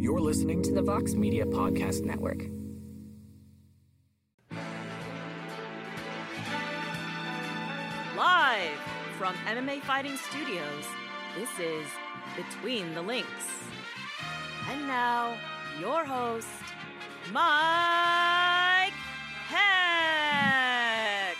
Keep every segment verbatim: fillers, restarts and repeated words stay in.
You're listening to the Vox Media Podcast Network. Live from M M A Fighting Studios, this is Between the Links. And now, your host, Mike Heck.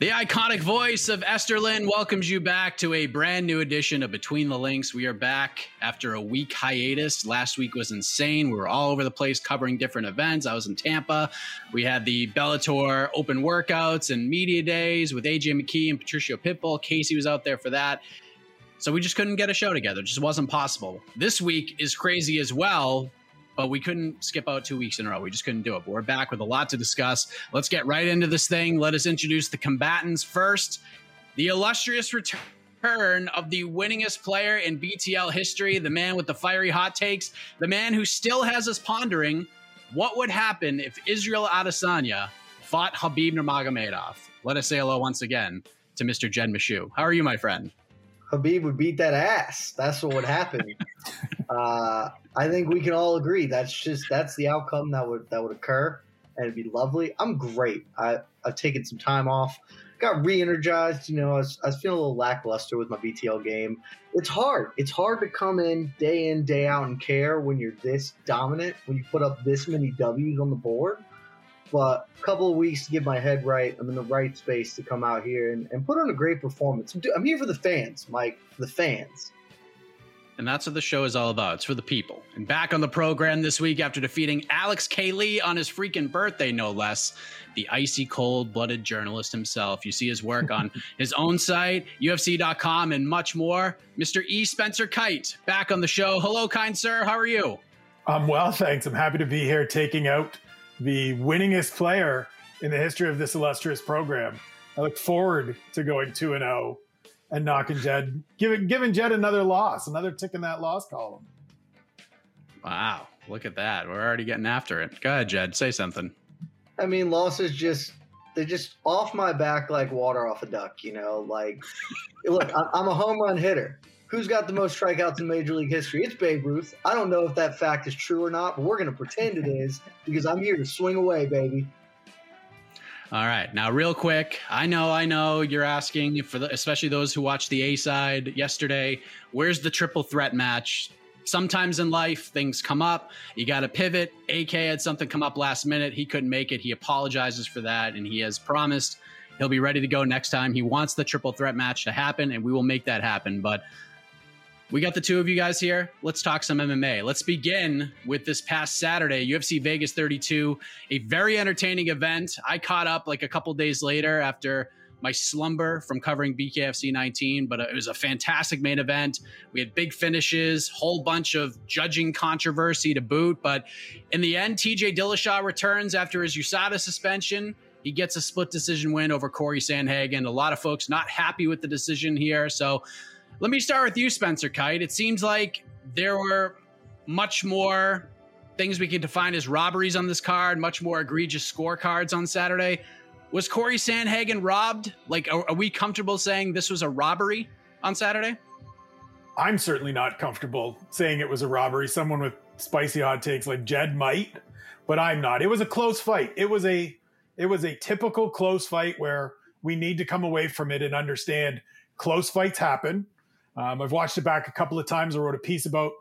The iconic voice of Esther Lin welcomes you back to a brand new edition of Between the Links. We are back after a week hiatus. Last week was insane. We were all over the place covering different events. I was in Tampa. We had the Bellator open workouts and media days with A J. McKee and Patricio Pitbull. Casey was out there for that. So we just couldn't get a show together. It just wasn't possible. This week is crazy as well, but we couldn't skip out two weeks in a row. We just couldn't do it. But we're back with a lot to discuss. Let's get right into this thing. Let us introduce the combatants first. The illustrious return of the winningest player in B T L history, the man with the fiery hot takes, the man who still has us pondering what would happen if Israel Adesanya fought Khabib Nurmagomedov. Let us say hello once again to Mister Jed Meshew. How are you, my friend? Khabib would beat that ass. That's what would happen. uh, I think we can all agree that's just that's the outcome that would that would occur, and it'd be lovely. I'm great. I, I've taken some time off, got re-energized. You know, I was, I was feeling a little lackluster with my B T L game. It's hard. It's hard to come in day in, day out and care when you're this dominant, when you put up this many W's on the board. But a couple of weeks to get my head right. I'm in the right space to come out here and, and put on a great performance. I'm here for the fans, Mike, the fans. And that's what the show is all about. It's for the people. And back on the program this week after defeating Alex Kaylee on his freaking birthday, no less, the icy cold-blooded journalist himself. You see his work on his own site, U F C dot com, and much more. Mister E. Spencer Kyte, back on the show. Hello, kind sir. How are you? I'm well, thanks. I'm happy to be here taking out the winningest player in the history of this illustrious program. I look forward to going two and oh and knocking Jed, giving, giving Jed another loss, another tick in that loss column. Wow, look at that. We're already getting after it. Go ahead, Jed, say something. I mean, losses just, they're just off my back like water off a duck, you know? Like, look, I'm a home run hitter. Who's got the most strikeouts in Major League history? It's Babe Ruth. I don't know if that fact is true or not, but we're going to pretend it is because I'm here to swing away, baby. All right. Now, real quick, I know, I know you're asking, for the, especially those who watched the A-side yesterday, where's the triple threat match? Sometimes in life, things come up. You got to pivot. A K had something come up last minute. He couldn't make it. He apologizes for that, and he has promised he'll be ready to go next time. He wants the triple threat match to happen, and we will make that happen. But we got the two of you guys here. Let's talk some M M A. Let's begin with this past Saturday, U F C Vegas thirty-two, a very entertaining event. I caught up like a couple days later after my slumber from covering B K F C nineteen, but it was a fantastic main event. We had big finishes, whole bunch of judging controversy to boot. But in the end, T J. Dillashaw returns after his U S A D A suspension. He gets a split decision win over Cory Sandhagen. A lot of folks not happy with the decision here. So let me start with you, Spencer Kyte. It seems like there were much more things we can define as robberies on this card, much more egregious scorecards on Saturday. Was Cory Sandhagen robbed? Like, are, are we comfortable saying this was a robbery on Saturday? I'm certainly not comfortable saying it was a robbery. Someone with spicy hot takes like Jed might, but I'm not. It was a close fight. It was a, it was a typical close fight where we need to come away from it and understand close fights happen. Um, I've watched it back a couple of times. I wrote a piece about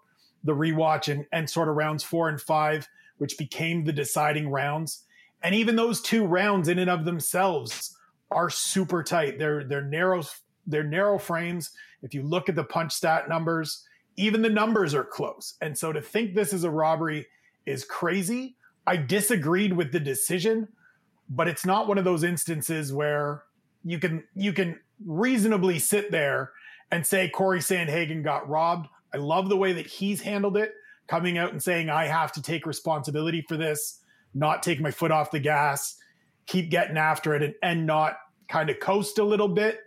the rewatch and, and sort of rounds four and five, which became the deciding rounds. And even those two rounds in and of themselves are super tight. They're, they're narrow, they're narrow frames. If you look at the punch stat numbers, even the numbers are close. And so to think this is a robbery is crazy. I disagreed with the decision, but it's not one of those instances where you can, you can reasonably sit there and say Cory Sandhagen got robbed. I love the way that he's handled it, coming out and saying, I have to take responsibility for this, not take my foot off the gas, keep getting after it, and, and not kind of coast a little bit.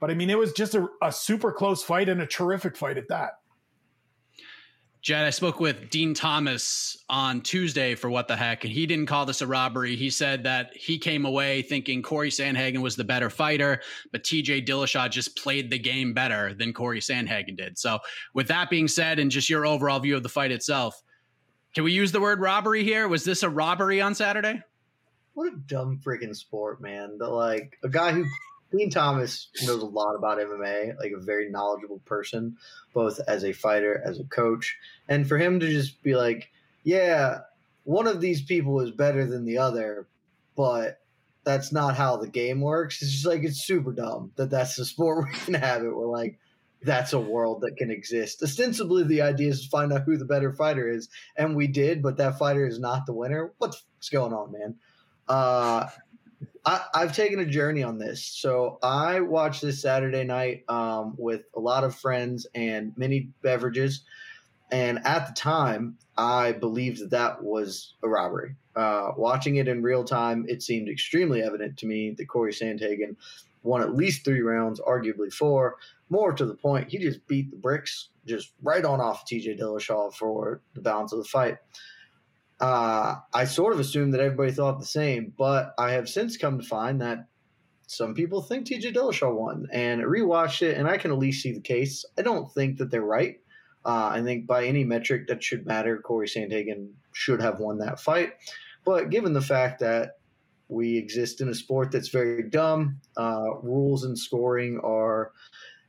But I mean, it was just a, a super close fight and a terrific fight at that. Jed, I spoke with Dean Thomas on Tuesday for What the Heck, and he didn't call this a robbery. He said that he came away thinking Cory Sandhagen was the better fighter, but T J. Dillashaw just played the game better than Cory Sandhagen did. So with that being said, and just your overall view of the fight itself, can we use the word robbery here? Was this a robbery on Saturday? What a dumb freaking sport, man. The, like, a guy who... Dean Thomas knows a lot about M M A, like a very knowledgeable person, both as a fighter, as a coach. And for him to just be like, yeah, one of these people is better than the other, but that's not how the game works. It's just like, it's super dumb that that's the sport we can have it. We're like, that's a world that can exist. Ostensibly, the idea is to find out who the better fighter is. And we did, but that fighter is not the winner. What the f- is going on, man? Uh, I, I've taken a journey on this. So I watched this Saturday night um, with a lot of friends and many beverages. And at the time, I believed that that was a robbery. Uh, watching it in real time, it seemed extremely evident to me that Cory Sandhagen won at least three rounds, arguably four. More to the point, he just beat the bricks just right on off T J Dillashaw for the balance of the fight. Uh, I sort of assumed that everybody thought the same, but I have since come to find that some people think T J Dillashaw won, and I rewatched it, and I can at least see the case. I don't think that they're right. Uh, I think by any metric that should matter, Cory Sandhagen should have won that fight. But given the fact that we exist in a sport that's very dumb, uh, rules and scoring are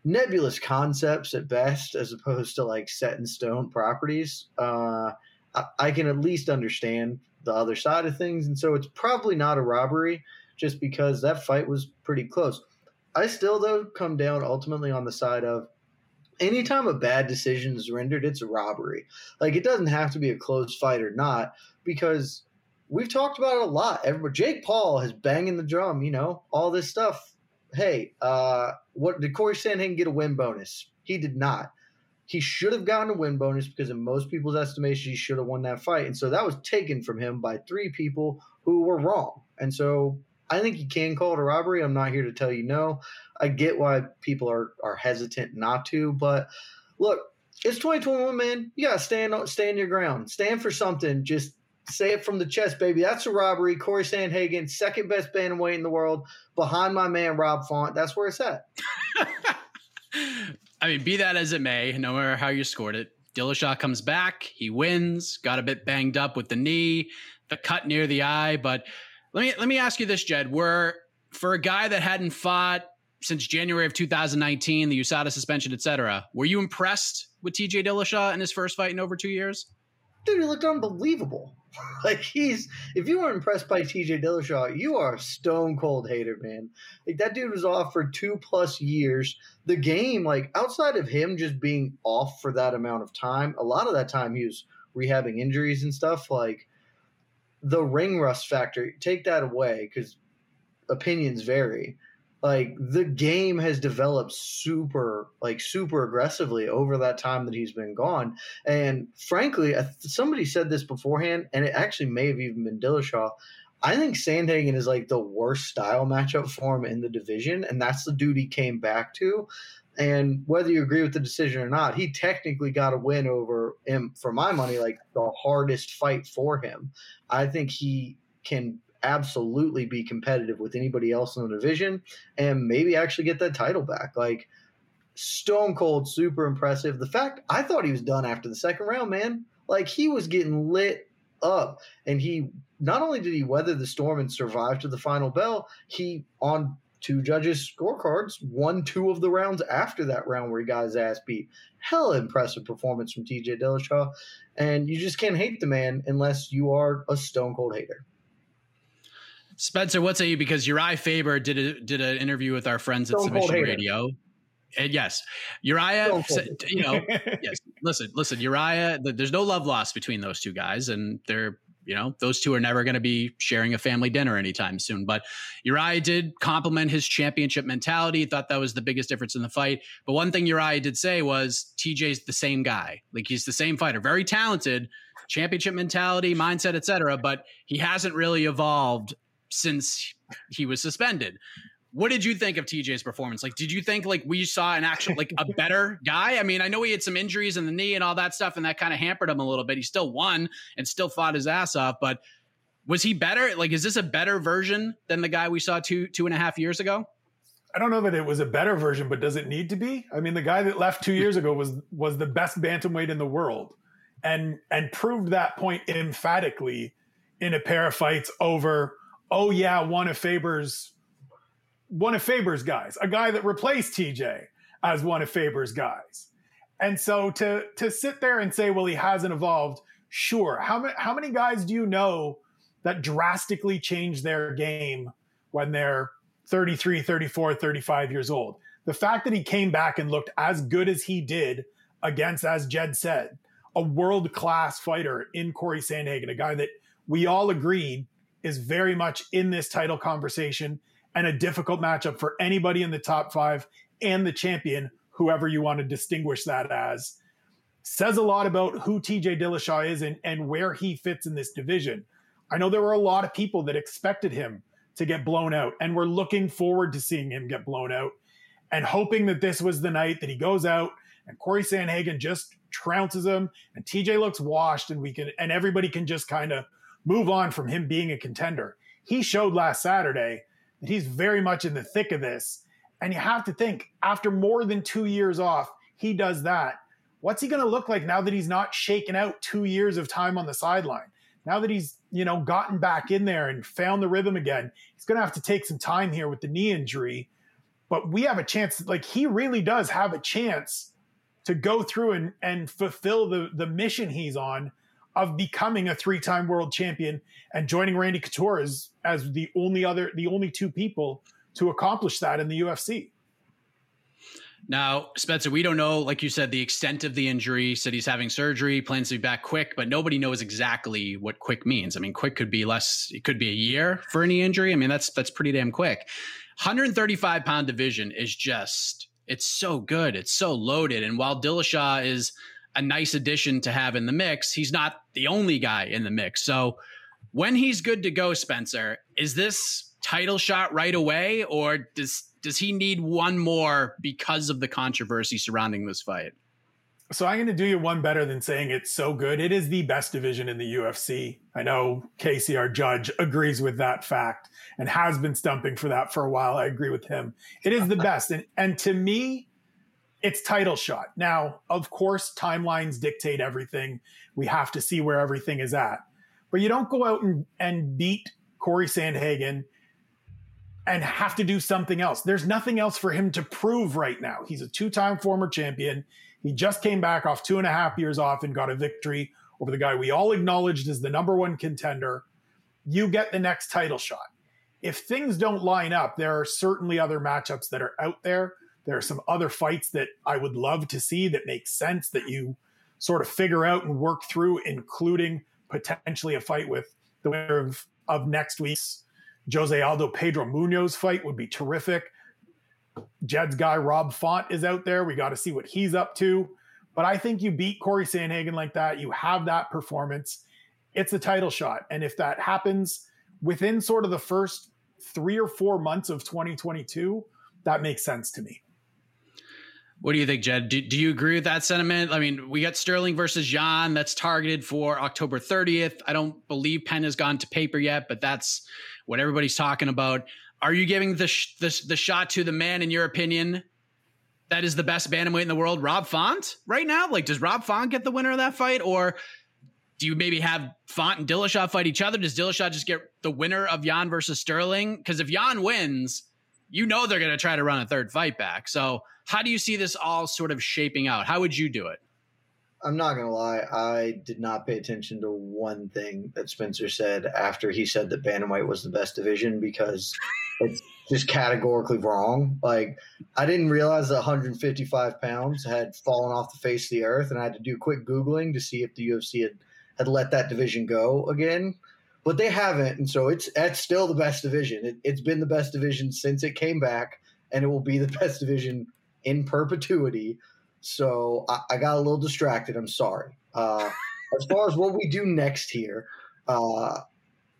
nebulous concepts at best, as opposed to like set in stone properties, uh, I can at least understand the other side of things. And so it's probably not a robbery just because that fight was pretty close. I still, though, come down ultimately on the side of anytime a bad decision is rendered, it's a robbery. Like, it doesn't have to be a close fight or not, because we've talked about it a lot. Everybody, Jake Paul is banging the drum, you know, all this stuff. Hey, uh, what did Cory Sandhagen get a win bonus? He did not. He should have gotten a win bonus because in most people's estimation, he should have won that fight. And so that was taken from him by three people who were wrong. And so I think you can call it a robbery. I'm not here to tell you no. I get why people are, are hesitant not to. But look, it's twenty twenty-one, man. You got to stand, stand your ground. Stand for something. Just say it from the chest, baby. That's a robbery. Cory Sandhagen, second best bantamweight in the world, behind my man Rob Font. That's where it's at. I mean, be that as it may, no matter how you scored it, Dillashaw comes back, he wins, got a bit banged up with the knee, the cut near the eye. But let me let me ask you this, Jed. We're, for a guy that hadn't fought since January of two thousand nineteen, the U S A D A suspension, et cetera, were you impressed with T J Dillashaw in his first fight in over two years? Dude, he looked unbelievable. Like, he's, if you were impressed by T J Dillashaw, you are a stone cold hater, man. Like, that dude was off for two plus years. The game, like, outside of him just being off for that amount of time, a lot of that time he was rehabbing injuries and stuff. Like, the ring rust factor, take that away because opinions vary. Like, the game has developed super, like, super aggressively over that time that he's been gone. And frankly, somebody said this beforehand, and it actually may have even been Dillashaw. I think Sandhagen is, like, the worst style matchup for him in the division, and that's the dude he came back to. And whether you agree with the decision or not, he technically got a win over him, for my money, like the hardest fight for him. I think he can absolutely be competitive with anybody else in the division and maybe actually get that title back. Like, stone cold, super impressive. The fact I thought he was done after the second round, man. Like, he was getting lit up, and he not only did he weather the storm and survive to the final bell, he, on two judges' scorecards, won two of the rounds after that round where he got his ass beat. Hella impressive performance from T J Dillashaw, and you just can't hate the man unless you are a stone cold hater. Spencer, what say you? Because Uriah Faber did a, did an interview with our friends stone at Submission hater. Radio. And yes, Uriah, you know, yes, listen, listen, Uriah, there's no love lost between those two guys, and they're, you know, those two are never going to be sharing a family dinner anytime soon. But Uriah did compliment his championship mentality, thought that was the biggest difference in the fight. But one thing Uriah did say was T J's the same guy. Like, he's the same fighter, very talented, championship mentality, mindset, et cetera. But he hasn't really evolved since he was suspended. What did you think of T J's performance? Like, did you think like we saw an actual, like a better guy? I mean, I know he had some injuries in the knee and all that stuff, and that kind of hampered him a little bit. He still won and still fought his ass off, but was he better? Like, is this a better version than the guy we saw two, two and a half years ago? I don't know that it was a better version, but does it need to be? I mean, the guy that left two years ago was, was the best bantamweight in the world, and, and proved that point emphatically in a pair of fights over, oh yeah, one of Faber's, one of Faber's guys, a guy that replaced T J as one of Faber's guys. And so to to sit there and say, well, he hasn't evolved, sure. How many, how many guys do you know that drastically change their game when they're thirty-three, thirty-four, thirty-five years old? The fact that he came back and looked as good as he did against, as Jed said, a world-class fighter in Cory Sandhagen, a guy that we all agreed is very much in this title conversation, and a difficult matchup for anybody in the top five and the champion, whoever you want to distinguish that as, says a lot about who T J Dillashaw is and, and where he fits in this division. I know there were a lot of people that expected him to get blown out and were looking forward to seeing him get blown out and hoping that this was the night that he goes out and Cory Sandhagen just trounces him and T J looks washed and we can, and everybody can just kind of move on from him being a contender. He showed last Saturday that he's very much in the thick of this. And you have to think, after more than two years off, he does that. What's he going to look like now that he's not shaken out two years of time on the sideline? Now that he's, you know, gotten back in there and found the rhythm again, he's going to have to take some time here with the knee injury. But we have a chance, like he really does have a chance to go through and, and fulfill the, the mission he's on of becoming a three-time world champion and joining Randy Couture as, as the only other, the only two people to accomplish that in the U F C. Now, Spencer, we don't know, like you said, the extent of the injury. Said he's having surgery, plans to be back quick, but nobody knows exactly what quick means. I mean, quick could be less, it could be a year for any injury. I mean, that's, that's pretty damn quick. one thirty-five pound division is just, it's so good. It's so loaded. And while Dillashaw is a nice addition to have in the mix, he's not the only guy in the mix. So when he's good to go, Spencer, is this title shot right away, or does does he need one more because of the controversy surrounding this fight? So I'm going to do you one better than saying it's so good. It is the best division in the U F C. I know Casey, our judge, agrees with that fact and has been stumping for that for a while. I agree with him. It is the best. And, and to me, it's title shot. Now, of course, timelines dictate everything. We have to see where everything is at. But you don't go out and, and beat Cory Sandhagen and have to do something else. There's nothing else for him to prove right now. He's a two-time former champion. He just came back off two and a half years off and got a victory over the guy we all acknowledged as the number one contender. You get the next title shot. If things don't line up, there are certainly other matchups that are out there. There are some other fights that I would love to see that make sense, that you sort of figure out and work through, including potentially a fight with the winner of, of next week's Jose Aldo Pedro Munoz fight would be terrific. Jed's guy, Rob Font, is out there. We got to see what he's up to. But I think you beat Cory Sandhagen like that. You have that performance. It's a title shot. And if that happens within sort of the first three or four months of twenty twenty-two, that makes sense to me. What do you think, Jed? Do, do you agree with that sentiment? I mean, we got Sterling versus Jan. That's targeted for October thirtieth. I don't believe pen has gone to paper yet, but that's what everybody's talking about. Are you giving the sh- the, sh- the shot to the man, in your opinion, that is the best bantamweight in the world, Rob Font, right now? Like, does Rob Font get the winner of that fight? Or do you maybe have Font and Dillashaw fight each other? Does Dillashaw just get the winner of Jan versus Sterling? Because if Jan wins, you know they're going to try to run a third fight back. So how do you see this all sort of shaping out? How would you do it? I'm not going to lie. I did not pay attention to one thing that Spencer said after he said that bantamweight was the best division, because it's just categorically wrong. Like, I didn't realize that one hundred fifty-five pounds had fallen off the face of the earth, and I had to do quick Googling to see if the U F C had, had let that division go again. But they haven't, and so it's that's still the best division. It, it's been the best division since it came back, and it will be the best division in perpetuity. So I, I got a little distracted. I'm sorry. Uh, as far as what we do next here, uh,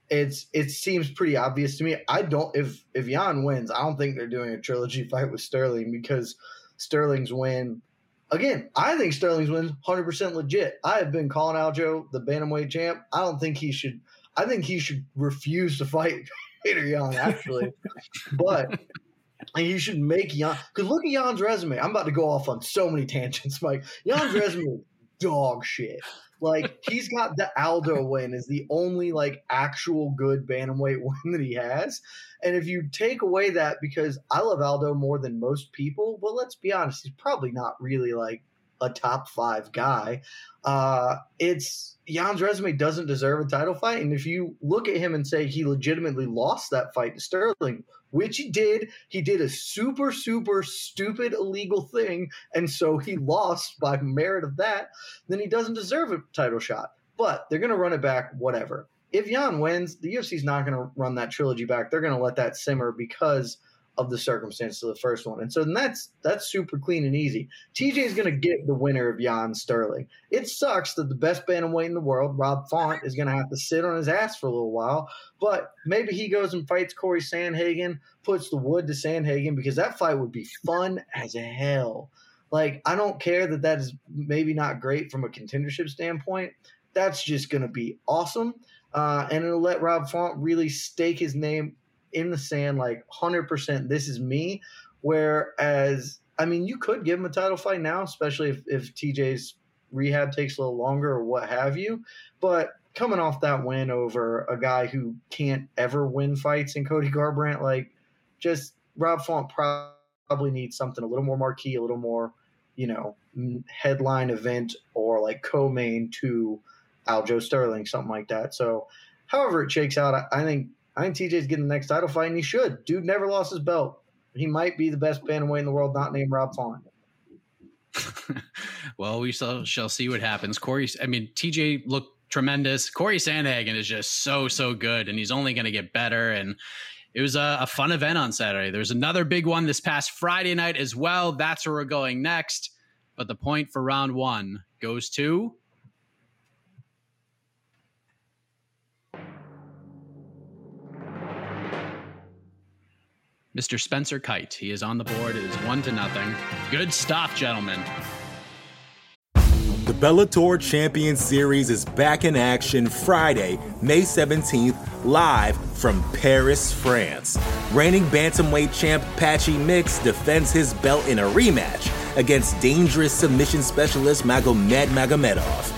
it's it seems pretty obvious to me. I don't if if Jan wins, I don't think they're doing a trilogy fight with Sterling, because Sterling's win. Again, I think Sterling's win one hundred percent legit. I have been calling Aljo the bantamweight champ. I don't think he should. I think he should refuse to fight Peter Yan, actually. But he should make Yan – because look at Yan's resume. I'm about to go off on so many tangents, Mike. Yan's resume is dog shit. Like, he's got the Aldo win as the only, like, actual good bantamweight win that he has. And if you take away that, because I love Aldo more than most people, well, let's be honest, he's probably not really, like, a top five guy. Uh, it's Jan's resume doesn't deserve a title fight. And if you look at him and say he legitimately lost that fight to Sterling, which he did, he did a super, super stupid illegal thing. And so he lost by merit of that. Then he doesn't deserve a title shot, but they're going to run it back. Whatever. If Jan wins, the U F C's not going to run that trilogy back. They're going to let that simmer because of the circumstances of the first one. And so that's that's super clean and easy. T J is going to get the winner of Jan Sterling. It sucks that the best bantamweight in the world, Rob Font, is going to have to sit on his ass for a little while, but maybe he goes and fights Cory Sandhagen, puts the wood to Sandhagen, because that fight would be fun as hell. Like, I don't care that that is maybe not great from a contendership standpoint. That's just going to be awesome. Uh, and it'll let Rob Font really stake his name in the sand, like one hundred percent this is me. Whereas, I mean, you could give him a title fight now, especially if, if T J's rehab takes a little longer or what have you. But coming off that win over a guy who can't ever win fights in Cody Garbrandt, like, just Rob Font probably needs something a little more marquee, a little more, you know, headline event or like co-main to Aljo Sterling, something like that. So however it shakes out, I, I think I think T J's getting the next title fight, and he should. Dude never lost his belt. He might be the best bantamweight in the world, not named Rob Font. Well, we shall, shall see what happens. Corey, I mean, T J looked tremendous. Cory Sandhagen is just so, so good, and he's only going to get better. And it was a, a fun event on Saturday. There's another big one this past Friday night as well. That's where we're going next. But the point for round one goes to... Mister Spencer Kyte. He is on the board. It is one to nothing. Good stuff, gentlemen. The Bellator Champion Series is back in action Friday, May seventeenth, live from Paris, France. Reigning bantamweight champ Patchy Mix defends his belt in a rematch against dangerous submission specialist Magomed Magomedov.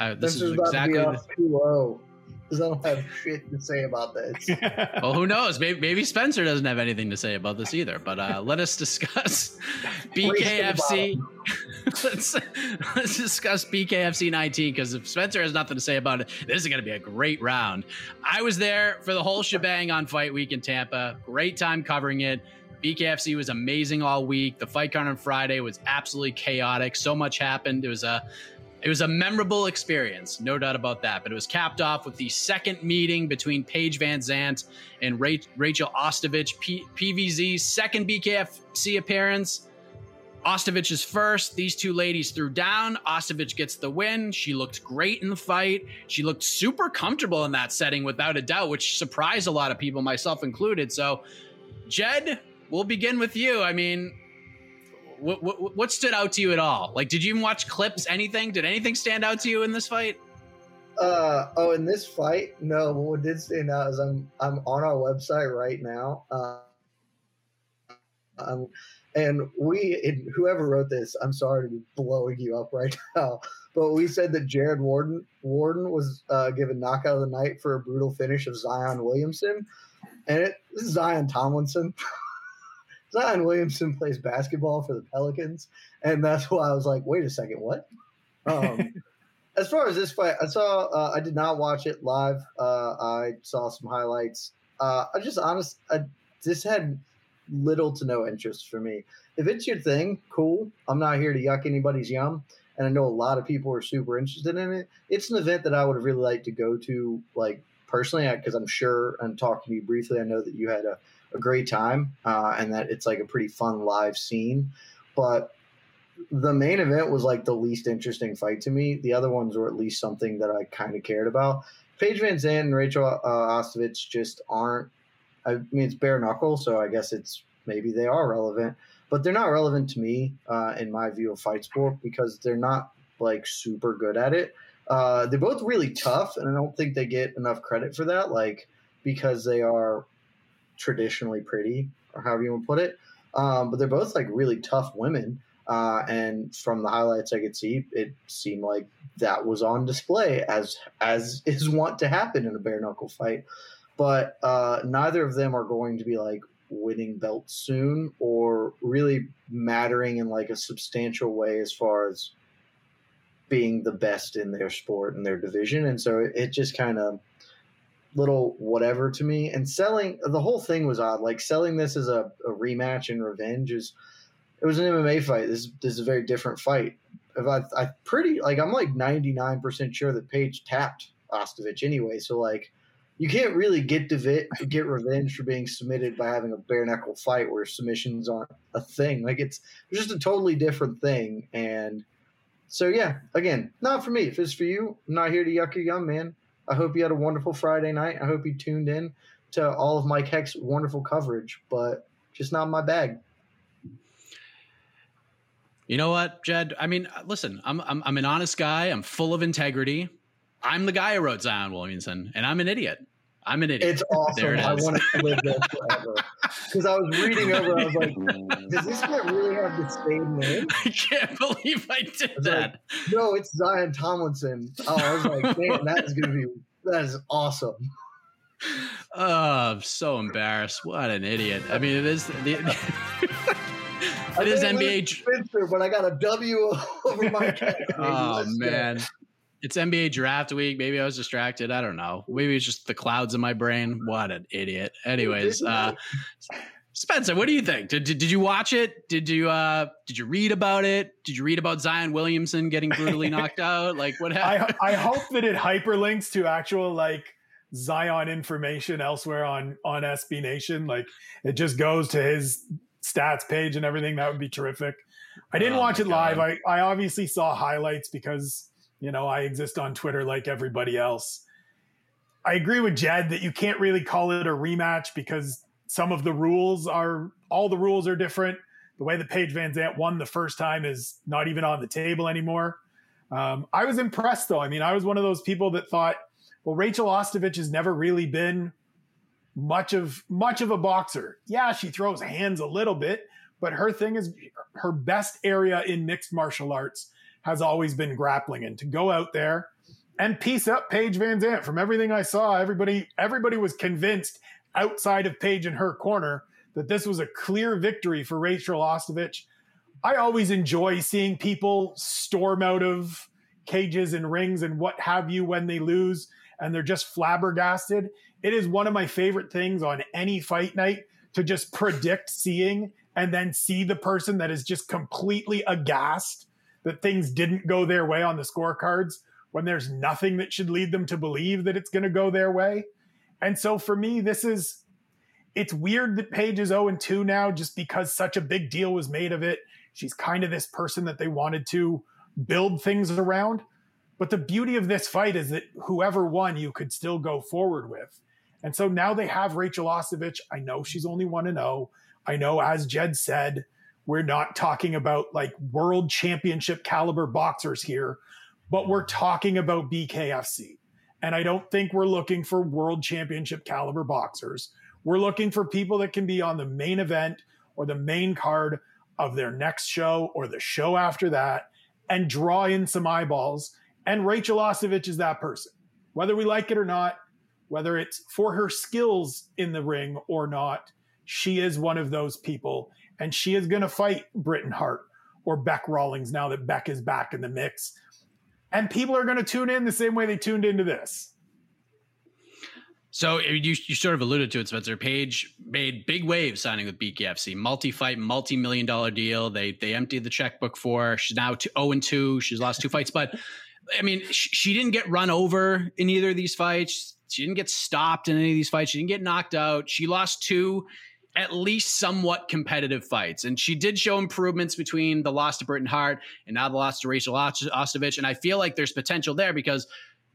Uh, this Spencer's is exactly about to be off because I don't have shit to say about this. Well, who knows? Maybe, maybe Spencer doesn't have anything to say about this either. But uh, let us discuss B K F C. let's let's discuss B K F C nineteen because if Spencer has nothing to say about it, this is going to be a great round. I was there for the whole shebang on Fight Week in Tampa. Great time covering it. B K F C was amazing all week. The fight card on Friday was absolutely chaotic. So much happened. It was a It was a memorable experience, no doubt about that. But it was capped off with the second meeting between Paige VanZant and Ra- Rachael Ostovich, P- P V Z's second B K F C appearance. Ostovich is first. These two ladies threw down. Ostovich gets the win. She looked great in the fight. She looked super comfortable in that setting, without a doubt, which surprised a lot of people, myself included. So, Jed, we'll begin with you. I mean... What, what what stood out to you at all? Like, did you even watch clips? Anything? Did anything stand out to you in this fight? Uh oh, in this fight, no. What did stand out is I'm I'm on our website right now, uh, um, and we it, whoever wrote this, I'm sorry to be blowing you up right now, but we said that Jared Warden Warden was uh, given knockout of the night for a brutal finish of Zion Williamson, and it this is Zion Tomlinson. Zion Williamson plays basketball for the Pelicans, and that's why I was like, wait a second, what? Um, as far as this fight, I saw uh, – I did not watch it live. Uh, I saw some highlights. Uh, I just honest – I this had little to no interest for me. If it's your thing, cool. I'm not here to yuck anybody's yum, and I know a lot of people are super interested in it. It's an event that I would really like to go to, like, personally, because I'm sure – and talking to you briefly, I know that you had a – a great time uh and that it's like a pretty fun live scene, but the main event was like the least interesting fight to me. The other ones were at least something that I kind of cared about. Paige VanZant and Rachael uh, Ostovich just aren't, I mean, it's bare knuckle, so I guess it's maybe they are relevant, but they're not relevant to me uh in my view of fight sport because they're not like super good at it. Uh they're both really tough, and I don't think they get enough credit for that, like, because they are traditionally pretty, or however you want to put it, um but they're both like really tough women, uh and from the highlights I could see, it seemed like that was on display, as as is wont to happen in a bare knuckle fight. But uh neither of them are going to be like winning belts soon or really mattering in like a substantial way as far as being the best in their sport and their division, and so it just kind of little whatever to me. And selling the whole thing was odd, like selling this as a, a rematch and revenge is, it was an M M A fight. This, this is a very different fight. If I, I pretty like, I'm like ninety-nine percent sure that Paige tapped Ostovich anyway. So like, you can't really get to vit, get revenge for being submitted by having a bare knuckle fight where submissions aren't a thing. Like it's just a totally different thing. And so, yeah, again, not for me. If it's for you, I'm not here to yuck your yum, man. I hope you had a wonderful Friday night. I hope you tuned in to all of Mike Heck's wonderful coverage, but just not my bag. You know what, Jed? I mean, listen, I'm I'm, I'm an honest guy. I'm full of integrity. I'm the guy who wrote Zion Williamson, and I'm an idiot. I'm an idiot. It's awesome. It I want to live there forever. Because I was reading over, I was like, does this guy really have the same name? I can't believe I did I that. Like, no, it's Zion Tomlinson. Oh, I was like, man, that is going to be, that is awesome. Oh, I'm so embarrassed. What an idiot. I mean, it is, the, it is N B A. Spencer, but I got a W over my cat. Oh, man. Year. It's N B A draft week. Maybe I was distracted. I don't know. Maybe it's just the clouds in my brain. What an idiot. Anyways, uh, Spencer, what do you think? Did, did did you watch it? Did you uh did you read about it? Did you read about Zion Williamson getting brutally knocked out? Like what happened? I, I hope that it hyperlinks to actual like Zion information elsewhere on on S B Nation. Like it just goes to his stats page and everything. That would be terrific. I didn't oh watch it God. live. I I obviously saw highlights because, you know, I exist on Twitter like everybody else. I agree with Jed that you can't really call it a rematch because some of the rules are, all the rules are different. The way that Paige VanZant won the first time is not even on the table anymore. Um, I was impressed, though. I mean, I was one of those people that thought, well, Rachael Ostovich has never really been much of much of a boxer. Yeah, she throws hands a little bit, but her thing is her best area in mixed martial arts has always been grappling, and to go out there and piece up Paige VanZant. From everything I saw, everybody everybody was convinced outside of Paige and her corner that this was a clear victory for Rachael Ostovich. I always enjoy seeing people storm out of cages and rings and what have you when they lose and they're just flabbergasted. It is one of my favorite things on any fight night to just predict seeing and then see the person that is just completely aghast that things didn't go their way on the scorecards when there's nothing that should lead them to believe that it's going to go their way. And so for me, this is, it's weird that Paige is oh and two now just because such a big deal was made of it. She's kind of this person that they wanted to build things around. But the beauty of this fight is that whoever won, you could still go forward with. And so now they have Rachael Ostovich. I know she's only one and oh. I know, as Jed said, we're not talking about like world championship caliber boxers here, but we're talking about B K F C. And I don't think we're looking for world championship caliber boxers. We're looking for people that can be on the main event or the main card of their next show or the show after that and draw in some eyeballs. And Rachael Ostovich is that person. Whether we like it or not, whether it's for her skills in the ring or not, she is one of those people. And she is going to fight Britton Hart or Beck Rawlings now that Beck is back in the mix. And people are going to tune in the same way they tuned into this. So you, you sort of alluded to it, Spencer. Paige made big waves signing with B K F C, multi-fight, multi-million dollar deal. They they emptied the checkbook for her. She's now oh and two. She's lost two fights. But, I mean, she, she didn't get run over in either of these fights. She didn't get stopped in any of these fights. She didn't get knocked out. She lost two at least somewhat competitive fights. And she did show improvements between the loss to Britton Hart and now the loss to Rachael Ostovich. And I feel like there's potential there because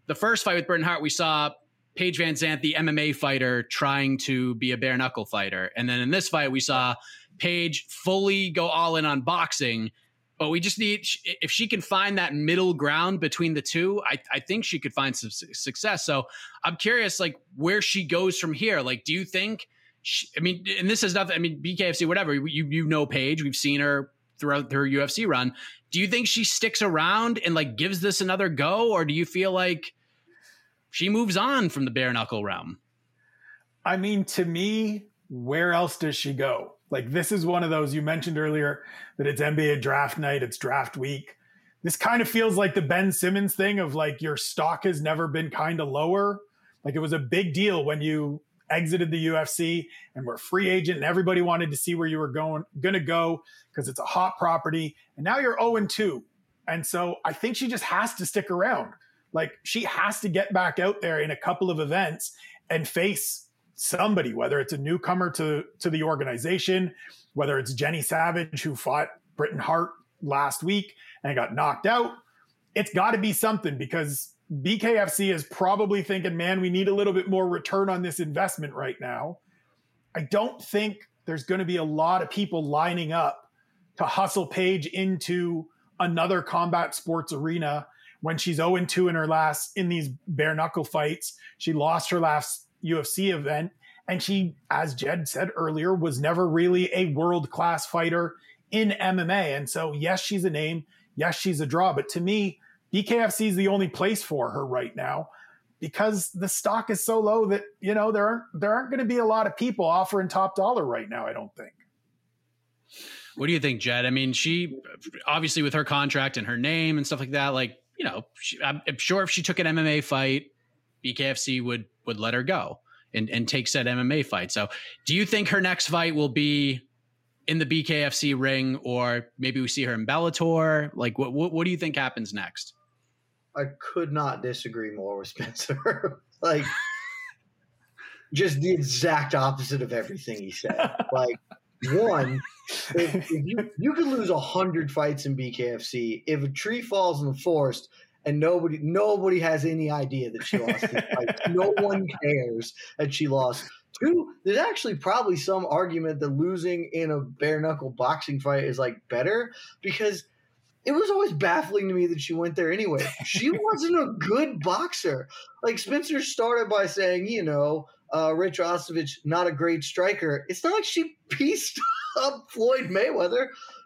the first fight with Britton Hart, we saw Paige VanZant, the M M A fighter, trying to be a bare knuckle fighter. And then in this fight, we saw Paige fully go all in on boxing. But we just need, if she can find that middle ground between the two, I, I think she could find some success. So I'm curious, like, where she goes from here. Like, do you think, she, I mean, and this is nothing, I mean, B K F C, whatever, you you know Paige, we've seen her throughout her U F C run. Do you think she sticks around and, like, gives this another go? Or do you feel like she moves on from the bare knuckle realm? I mean, to me, where else does she go? Like, this is one of those, you mentioned earlier that it's N B A draft night, it's draft week. This kind of feels like the Ben Simmons thing of like, your stock has never been kind of lower. Like, it was a big deal when you exited the U F C and were free agent and everybody wanted to see where you were going, going to go because it's a hot property. And now you're oh and two. And so I think she just has to stick around. Like, she has to get back out there in a couple of events and face somebody, whether it's a newcomer to, to the organization, whether it's Jenny Savage, who fought Britton Hart last week and got knocked out. It's got to be something because B K F C is probably thinking, man, we need a little bit more return on this investment right now. I don't think there's going to be a lot of people lining up to hustle Paige into another combat sports arena when she's oh and two in her last, in these bare knuckle fights. She lost her last U F C event, and she, as Jed said earlier, was never really a world-class fighter in M M A. And so, yes, she's a name, yes, she's a draw, but to me, B K F C is the only place for her right now because the stock is so low that, you know, there aren't there aren't going to be a lot of people offering top dollar right now, I don't think. What do you think, Jed? I mean, she obviously, with her contract and her name and stuff like that, like, you know, she, I'm sure if she took an M M A fight, B K F C would would let her go and, and take said M M A fight. So do you think her next fight will be in the B K F C ring, or maybe we see her in Bellator? Like, what what, what do you think happens next? I could not disagree more with Spencer. Like, just the exact opposite of everything he said. Like, one, if, if you, you could lose one hundred fights in B K F C. If a tree falls in the forest – and nobody nobody has any idea that she lost. Like, no one cares that she lost. Two, there's actually probably some argument that losing in a bare-knuckle boxing fight is, like, better because it was always baffling to me that she went there anyway. She wasn't a good boxer. Like, Spencer started by saying, you know, uh, Rich Ostovich, not a great striker. It's not like she pieced up Floyd Mayweather.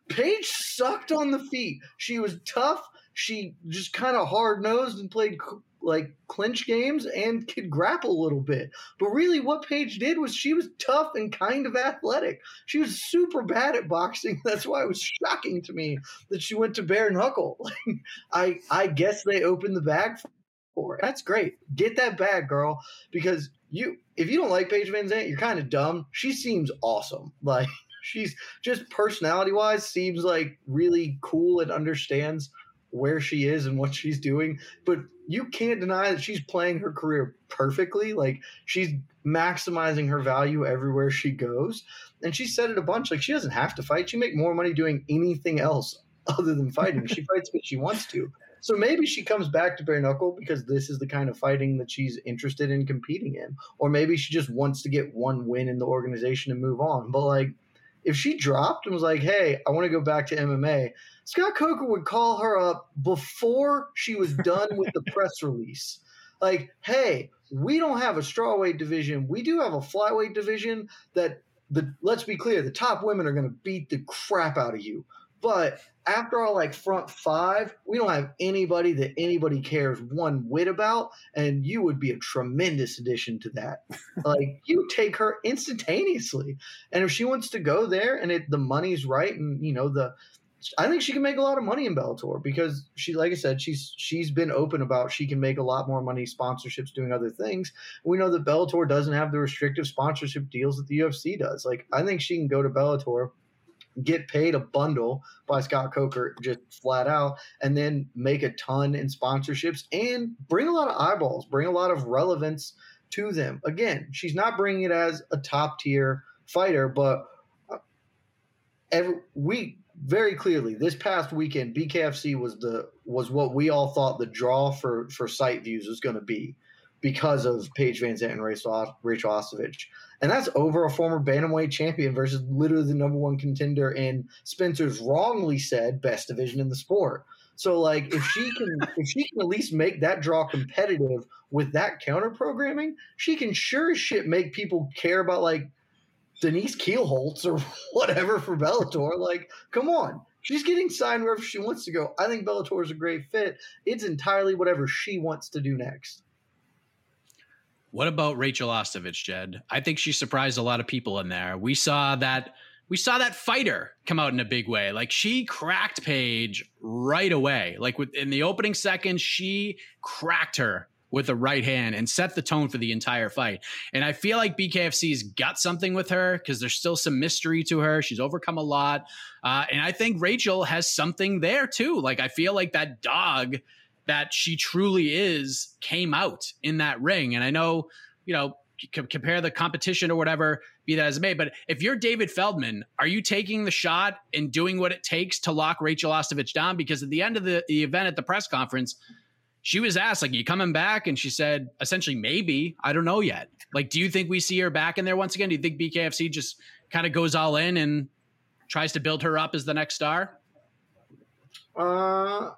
Paige sucked on the feet. She was tough. She just kind of hard-nosed and played, like, clinch games and could grapple a little bit. But really what Paige did was she was tough and kind of athletic. She was super bad at boxing. That's why it was shocking to me that she went to bare knuckle. Like, I, I guess they opened the bag for her. That's great. Get that bag, girl, because you if you don't like Paige VanZant, you're kind of dumb. She seems awesome. Like, she's just personality wise seems like really cool and understands where she is and what she's doing. But you can't deny that she's playing her career perfectly. Like, she's maximizing her value everywhere she goes. And she said it a bunch. Like, she doesn't have to fight. She make more money doing anything else other than fighting. She fights when she wants to. So maybe she comes back to bare knuckle because this is the kind of fighting that she's interested in competing in. Or maybe she just wants to get one win in the organization and move on. But, like, if she dropped and was like, hey, I want to go back to M M A, Scott Coker would call her up before she was done with the press release. Like, hey, we don't have a strawweight division. We do have a flyweight division that, the let's be clear, the top women are going to beat the crap out of you. But after our, like, front five, we don't have anybody that anybody cares one whit about, and you would be a tremendous addition to that. Like, you take her instantaneously. And if she wants to go there and it, the money's right and, you know, the – I think she can make a lot of money in Bellator because she – like I said, she's she's been open about she can make a lot more money, sponsorships, doing other things. We know that Bellator doesn't have the restrictive sponsorship deals that the U F C does. Like, I think she can go to Bellator, get paid a bundle by Scott Coker just flat out, and then make a ton in sponsorships and bring a lot of eyeballs, bring a lot of relevance to them. Again, she's not bringing it as a top tier fighter, but every week, very clearly, this past weekend, B K F C was the was what we all thought the draw for for site views was going to be because of Paige VanZant and Rachael Ostovich. And that's over a former bantamweight champion versus literally the number one contender in Spencer's wrongly said best division in the sport. So, like, if she can if she can at least make that draw competitive with that counter programming, she can sure as shit make people care about, like, Denise Keelholtz or whatever for Bellator. Like, come on. She's getting signed wherever she wants to go. I think Bellator is a great fit. It's entirely whatever she wants to do next. What about Rachael Ostovich, Jed? I think she surprised a lot of people in there. We saw that we saw that fighter come out in a big way. Like, she cracked Paige right away. Like, with, in the opening seconds, she cracked her with a right hand and set the tone for the entire fight. And I feel like B K F C's got something with her because there's still some mystery to her. She's overcome a lot. Uh, and I think Rachael has something there, too. Like, I feel like that dog that she truly is came out in that ring. And I know, you know, c- compare the competition or whatever, be that as it may, but if you're David Feldman, are you taking the shot and doing what it takes to lock Rachael Ostovich down? Because at the end of the, the event at the press conference, she was asked, like, you coming back? And she said, essentially, maybe, I don't know yet. Like, do you think we see her back in there once again? Do you think B K F C just kind of goes all in and tries to build her up as the next star? Uh,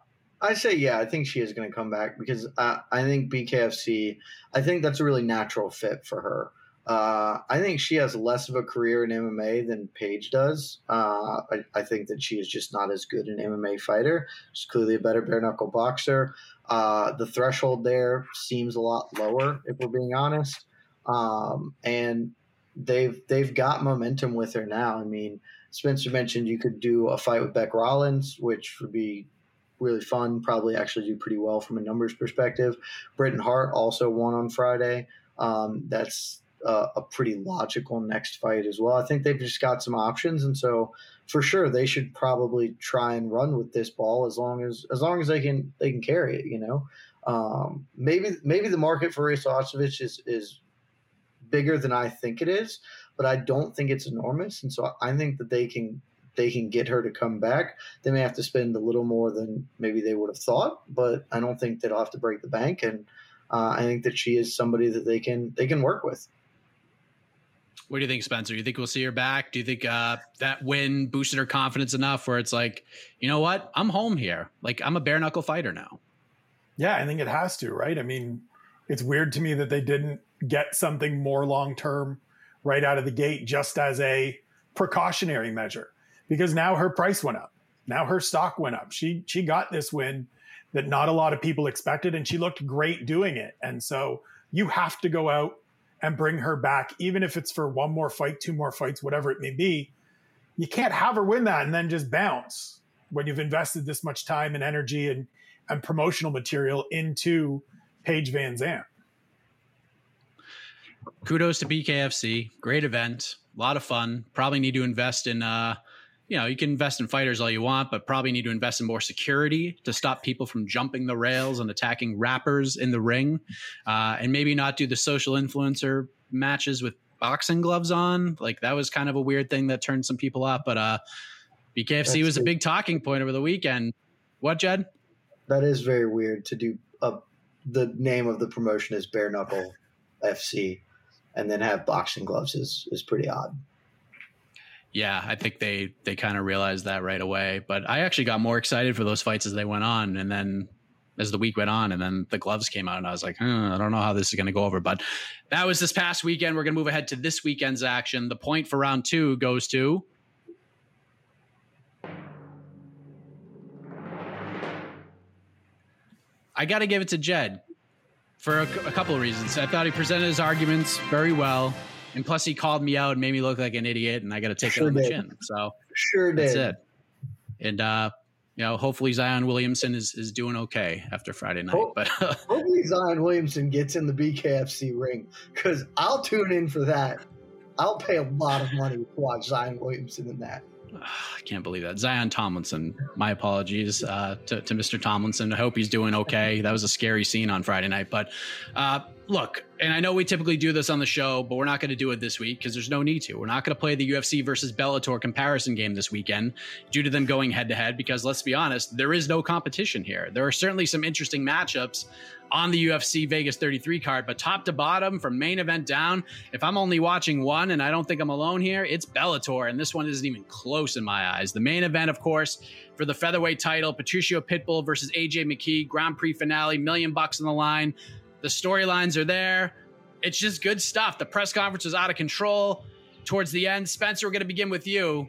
I say, yeah, I think she is going to come back because I, I think B K F C, I think that's a really natural fit for her. Uh, I think she has less of a career in M M A than Paige does. Uh, I, I think that she is just not as good an M M A fighter. She's clearly a better bare knuckle boxer. Uh, the threshold there seems a lot lower, if we're being honest. Um, and they've they've got momentum with her now. I mean, Spencer mentioned you could do a fight with Beck Rawlings, which would be really fun, probably actually do pretty well from a numbers perspective. Britton Hart also won on Friday. Um, that's uh, a pretty logical next fight as well. I think they've just got some options, and so for sure they should probably try and run with this ball as long as as long as they can they can carry it. You know, um, maybe maybe the market for Rachael Ostovich is is bigger than I think it is, but I don't think it's enormous, and so I think that they can. they can get her to come back. They may have to spend a little more than maybe they would have thought, but I don't think they'll have to break the bank. And uh, I think that she is somebody that they can, they can work with. What do you think, Spencer? You think we'll see her back? Do you think uh, that win boosted her confidence enough where it's like, you know what, I'm home here. Like, I'm a bare knuckle fighter now. Yeah. I think it has to, right? I mean, it's weird to me that they didn't get something more long-term right out of the gate, just as a precautionary measure. Because now her price went up. Now her stock went up. She she got this win that not a lot of people expected, and she looked great doing it. And so you have to go out and bring her back, even if it's for one more fight, two more fights, whatever it may be. You can't have her win that and then just bounce when you've invested this much time and energy and, and promotional material into Paige VanZant. kudos to B K F C. Great event. A lot of fun. Probably need to invest in, uh, you know, you can invest in fighters all you want, but probably need to invest in more security to stop people from jumping the rails and attacking rappers in the ring. Uh, and maybe not do the social influencer matches with boxing gloves on. Like, that was kind of a weird thing that turned some people off. But uh, B K F C That's was a big talking point over the weekend. What, Jed? That is very weird to do. Uh, the name of the promotion is Bare Knuckle F C, and then have boxing gloves is is pretty odd. Yeah, I think they they kind of realized that right away. But I actually got more excited for those fights as they went on, and then as the week went on, and then the gloves came out, and I was like, hmm, I don't know how this is going to go over. But that was this past weekend. We're going to move ahead to this weekend's action. The point for round two goes to I got to give it to Jed for a, a couple of reasons. I thought he presented his arguments very well. And plus he called me out and made me look like an idiot, and I got to take sure it on did. the chin. So sure that's did. it. And, uh, you know, hopefully Zion Williamson is, is doing okay after Friday night. Hope, but hopefully Zion Williamson gets in the B K F C ring, because I'll tune in for that. I'll pay a lot of money to watch Zion Williamson in that. I can't believe that. Zion Tomlinson. My apologies uh, to, to Mister Tomlinson. I hope he's doing okay. That was a scary scene on Friday night. But uh, look, and I know we typically do this on the show, but we're not going to do it this week because there's no need to. We're not going to play the U F C versus Bellator comparison game this weekend due to them going head-to-head because, let's be honest, there is no competition here. There are certainly some interesting matchups on the U F C Vegas thirty-three card, but top to bottom, from main event down, if I'm only watching one, and I don't think I'm alone here, it's Bellator, and this one isn't even close in my eyes. The main event, of course, for the featherweight title, Patricio Pitbull versus A J. McKee, Grand Prix finale, million bucks on the line. The storylines are there. It's just good stuff. The press conference was out of control towards the end. Spencer, we're going to begin with you.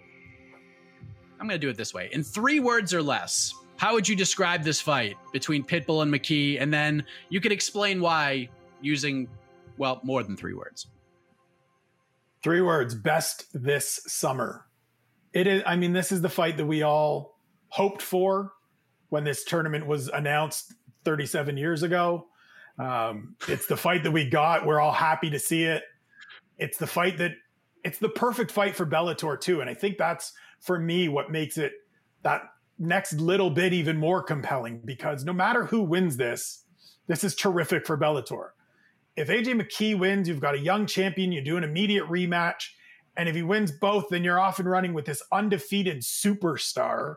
I'm going to do it this way. In three words or less, how would you describe this fight between Pitbull and McKee? And then you could explain why using, well, more than three words. Three words. Best this summer. It is. I mean, this is the fight that we all hoped for when this tournament was announced thirty-seven years ago. Um, it's the fight that we got. We're all happy to see it. It's the fight that it's the perfect fight for Bellator too. And I think that's, for me, what makes it that next little bit even more compelling, because no matter who wins this, this is terrific for Bellator. If A J McKee wins, you've got a young champion, you do an immediate rematch. And if he wins both, then you're off and running with this undefeated superstar.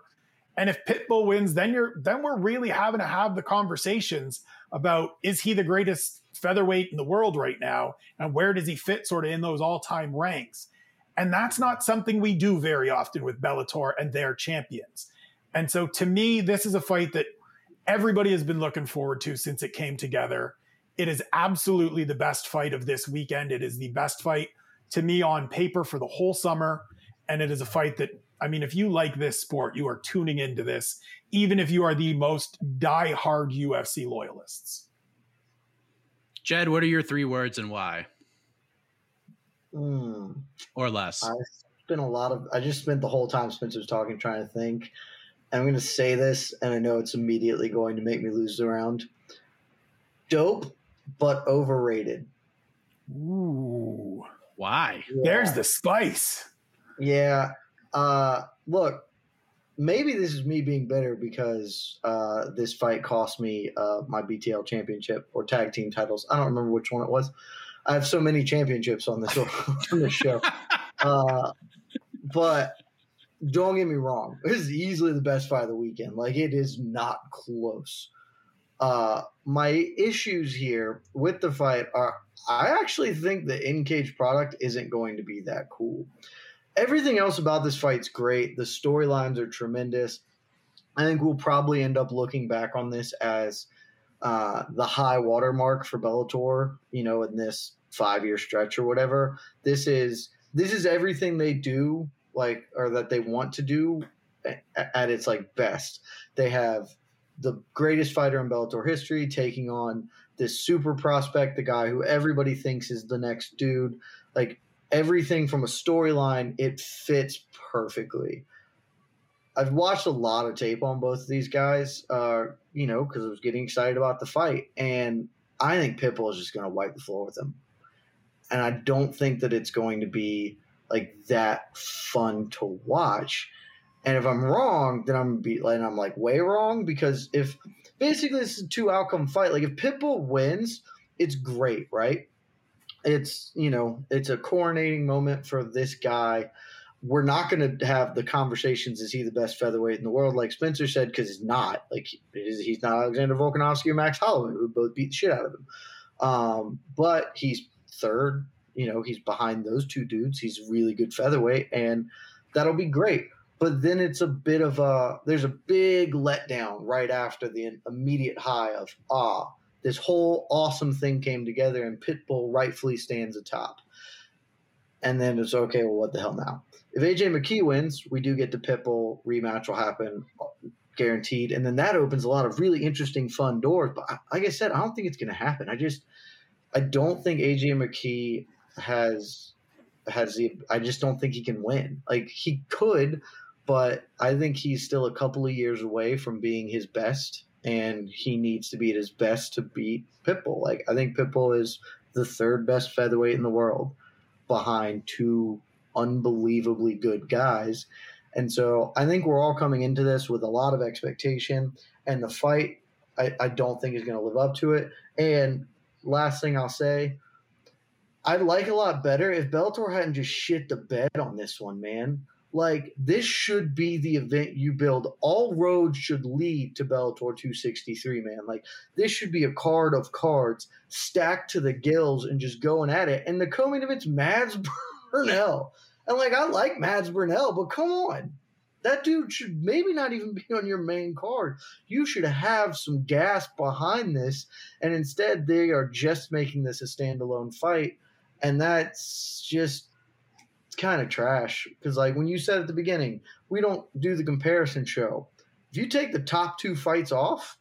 And if Pitbull wins, then you're then we're really having to have the conversations about, is he the greatest featherweight in the world right now? And where does he fit sort of in those all-time ranks? And that's not something we do very often with Bellator and their champions. And so to me, this is a fight that everybody has been looking forward to since it came together. It is absolutely the best fight of this weekend. It is the best fight to me on paper for the whole summer. And it is a fight that, I mean, if you like this sport, you are tuning into this, even if you are the most diehard U F C loyalists. Jed, what are your three words and why? Mm. Or less. I spent a lot of, I just spent the whole time Spencer's talking, trying to think. I'm going to say this, and I know it's immediately going to make me lose the round. Dope, but overrated. Ooh. Why? Yeah. There's the spice. Yeah. Uh, look, maybe this is me being bitter because uh, this fight cost me uh, my B T L championship or tag team titles. I don't remember which one it was. I have so many championships on this, on this show. Uh, but – don't get me wrong. This is easily the best fight of the weekend. Like, it is not close. Uh, my issues here with the fight are I actually think the in-cage product isn't going to be that cool. Everything else about this fight's great. The storylines are tremendous. I think we'll probably end up looking back on this as uh, the high watermark for Bellator, you know, in this five-year stretch or whatever. This is this is everything they do. Like, or that they want to do at its like best. They have the greatest fighter in Bellator history taking on this super prospect, the guy who everybody thinks is the next dude. Like, everything from a storyline, it fits perfectly. I've watched a lot of tape on both of these guys, uh, you know, because I was getting excited about the fight, and I think Pitbull is just going to wipe the floor with him. And I don't think that it's going to be like that fun to watch. And if I'm wrong, then I'm be like, I'm like way wrong, because if basically this is a two outcome fight, like if Pitbull wins, it's great, right? It's, you know, it's a coronating moment for this guy. We're not going to have the conversations, is he the best featherweight in the world, like Spencer said, because he's not. Like he's not Alexander Volkanovski or Max Holloway, who both beat the shit out of him. Um, but he's third. You know, he's behind those two dudes. He's a really good featherweight, and that'll be great. But then it's a bit of a – there's a big letdown right after the immediate high of, ah, this whole awesome thing came together and Pitbull rightfully stands atop. And then it's, okay, well, what the hell now? If A J McKee wins, we do get the Pitbull rematch will happen guaranteed. And then that opens a lot of really interesting, fun doors. But I, like I said, I don't think it's going to happen. I just – I don't think A J McKee has has the – I just don't think he can win. Like he could – but I think he's still a couple of years away from being his best, and he needs to be at his best to beat Pitbull. Like I think Pitbull is the third best featherweight in the world behind two unbelievably good guys. And so I think we're all coming into this with a lot of expectation, and the fight I, I don't think is going to live up to it. And last thing I'll say, I'd like a lot better if Bellator hadn't just shit the bed on this one, man. Like, this should be the event you build. All roads should lead to Bellator two sixty-three, man. Like, this should be a card of cards stacked to the gills and just going at it. And the co-main event's Mads Burnell. And, like, I like Mads Burnell, but come on. That dude should maybe not even be on your main card. You should have some gas behind this. And instead, they are just making this a standalone fight. And that's just kind of trash, because like when you said at the beginning, we don't do the comparison show. If you take the top two fights off,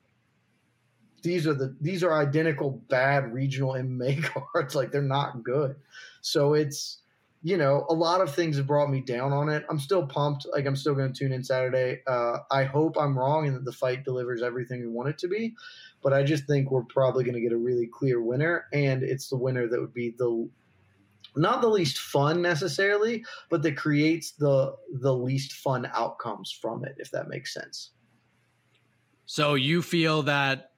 these are the these are identical bad regional M M A cards. Like they're not good. So it's, you know, a lot of things have brought me down on it. I'm still pumped. Like I'm still going to tune in Saturday. Uh, I hope I'm wrong and that the fight delivers everything we want it to be. But I just think we're probably going to get a really clear winner, and it's the winner that would be the not the least fun necessarily, but that creates the the least fun outcomes from it, if that makes sense. So you feel that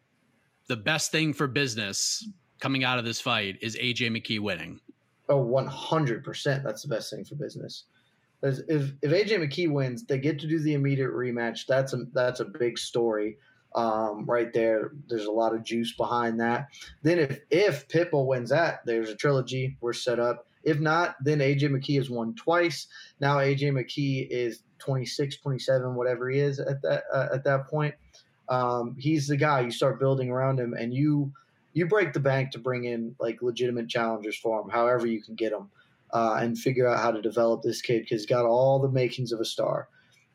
the best thing for business coming out of this fight is A J McKee winning? Oh, one hundred percent. That's the best thing for business. If, if A J McKee wins, they get to do the immediate rematch. That's a, that's a big story. Um, right there, there's a lot of juice behind that. Then if, if Pitbull wins that, there's a trilogy. We're set up. If not, then A J McKee has won twice. Now A J McKee is twenty-six, twenty-seven, whatever he is at that uh, at that point. Um, he's the guy. You start building around him, and you you break the bank to bring in like legitimate challengers for him, however you can get them, uh, and figure out how to develop this kid, because he's got all the makings of a star.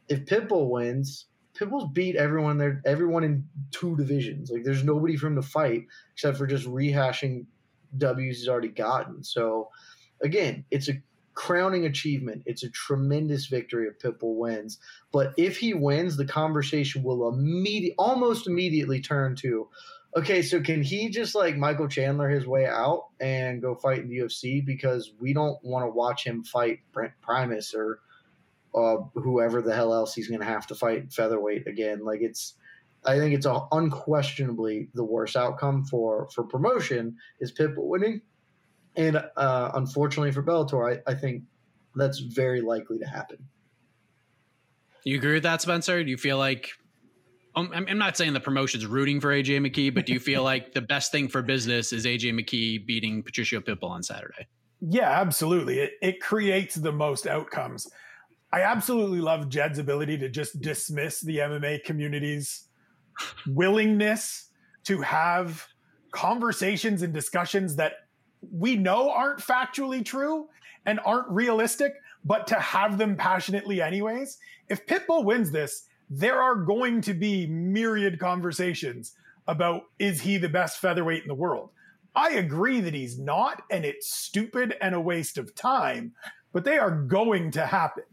If Pitbull wins, Pitbull's beat everyone there, everyone in two divisions. Like there's nobody for him to fight except for just rehashing W's he's already gotten. So again, it's a crowning achievement. It's a tremendous victory if Pitbull wins. But if he wins, the conversation will immediately, almost immediately turn to, okay, so can he just like Michael Chandler his way out and go fight in the U F C? Because we don't want to watch him fight Brent Primus or Uh, whoever the hell else he's going to have to fight featherweight again. Like it's, I think it's a, unquestionably the worst outcome for, for promotion is Pitbull winning. And uh, unfortunately for Bellator, I, I think that's very likely to happen. You agree with that, Spencer? Do you feel like, um, I'm not saying the promotion's rooting for A J McKee, but do you feel like the best thing for business is A J McKee beating Patricio Pitbull on Saturday? Yeah, absolutely. It, it creates the most outcomes. I absolutely love Jed's ability to just dismiss the M M A community's willingness to have conversations and discussions that we know aren't factually true and aren't realistic, but to have them passionately anyways. If Pitbull wins this, there are going to be myriad conversations about, is he the best featherweight in the world? I agree that he's not, and it's stupid and a waste of time, but they are going to happen.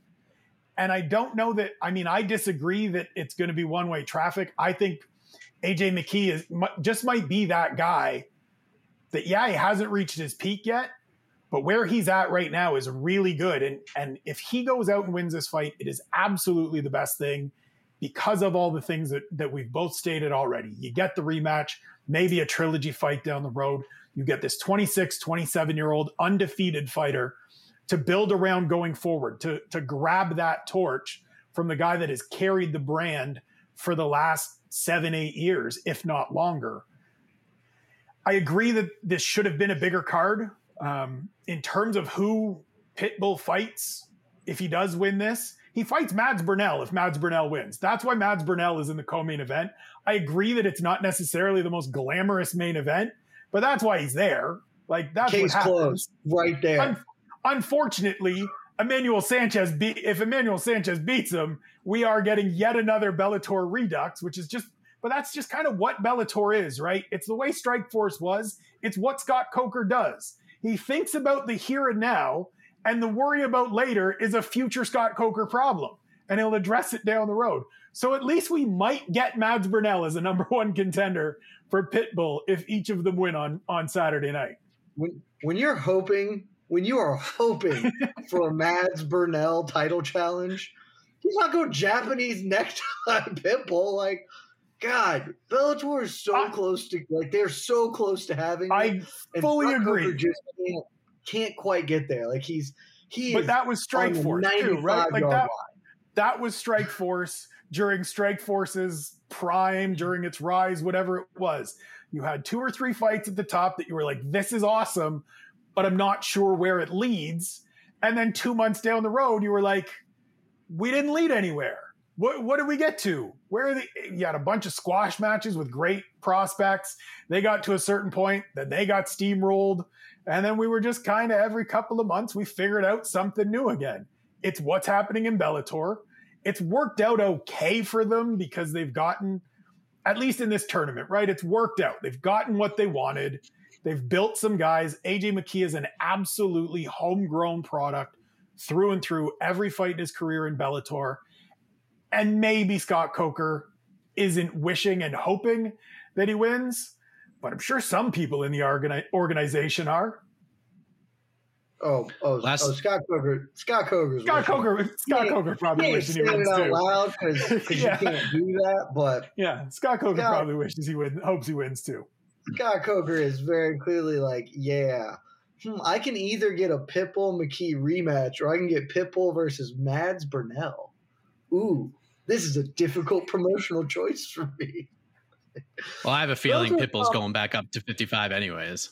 And I don't know that, I mean, I disagree that it's going to be one-way traffic. I think A J McKee is just might be that guy that, yeah, he hasn't reached his peak yet, But where he's at right now is really good. And, and if he goes out and wins this fight, it is absolutely the best thing because of all the things that, that we've both stated already. You get the rematch, maybe a trilogy fight down the road. You get this twenty-six, twenty-seven-year-old undefeated fighter to build around going forward, to, to grab that torch from the guy that has carried the brand for the last seven, eight years, if not longer. I agree that this should have been a bigger card. Um, in terms of who Pitbull fights, if he does win this, he fights Mads Burnell if Mads Burnell wins. That's why Mads Burnell is in the co-main event. I agree that it's not necessarily the most glamorous main event, but that's why he's there. Like, that's case what happens. Right there. Un- unfortunately, Emmanuel Sanchez, be- if Emmanuel Sanchez beats him, we are getting yet another Bellator redux, which is just, but that's just kind of what Bellator is, right? It's the way Strikeforce was. It's what Scott Coker does. He thinks about the here and now, and the worry about later is a future Scott Coker problem, and he'll address it down the road. So at least we might get Mads Burnell as a number one contender for Pitbull if each of them win on, on Saturday night. When when you're hoping, when you are hoping for a Mads Burnell title challenge, he's not going Japanese necktie Pitbull. Like, God, Bellator is so I, close to like they're so close to having. I him, fully Scott agree. Coker just can't, can't quite get there. Like he's he. But is that was Strikeforce too, right? Like that, that was Strikeforce during Strikeforce's prime, during its rise, whatever it was. You had two or three fights at the top that you were like, "This is awesome," but I'm not sure where it leads. And then two months down the road, you were like, "We didn't lead anywhere. What, what did we get to? Where are the, you had a bunch of squash matches with great prospects. They got to a certain point, then they got steamrolled. And then we were just kind of every couple of months, we figured out something new again. It's what's happening in Bellator. It's worked out okay for them because they've gotten, at least in this tournament, right? It's worked out. They've gotten what they wanted. They've built some guys. A J McKee is an absolutely homegrown product through and through, every fight in his career in Bellator. And maybe Scott Coker isn't wishing and hoping that he wins, but I'm sure some people in the organi- organization are. Oh, oh, Last, oh Scott Coker. Scott Coker's Scott wishing. Coker. Scott yeah, Coker probably yeah, wishes he wins too. Out loud because yeah. you can't do that, but yeah, Scott Coker Scott, probably wishes he wins. Hopes he wins too. Scott Coker is very clearly like, yeah, hmm, I can either get a Pitbull McKee rematch or I can get Pitbull versus Mads Burnell. Ooh. This is a difficult promotional choice for me. Well, I have a feeling Pitbull's tough. Going back up to fifty-five anyways.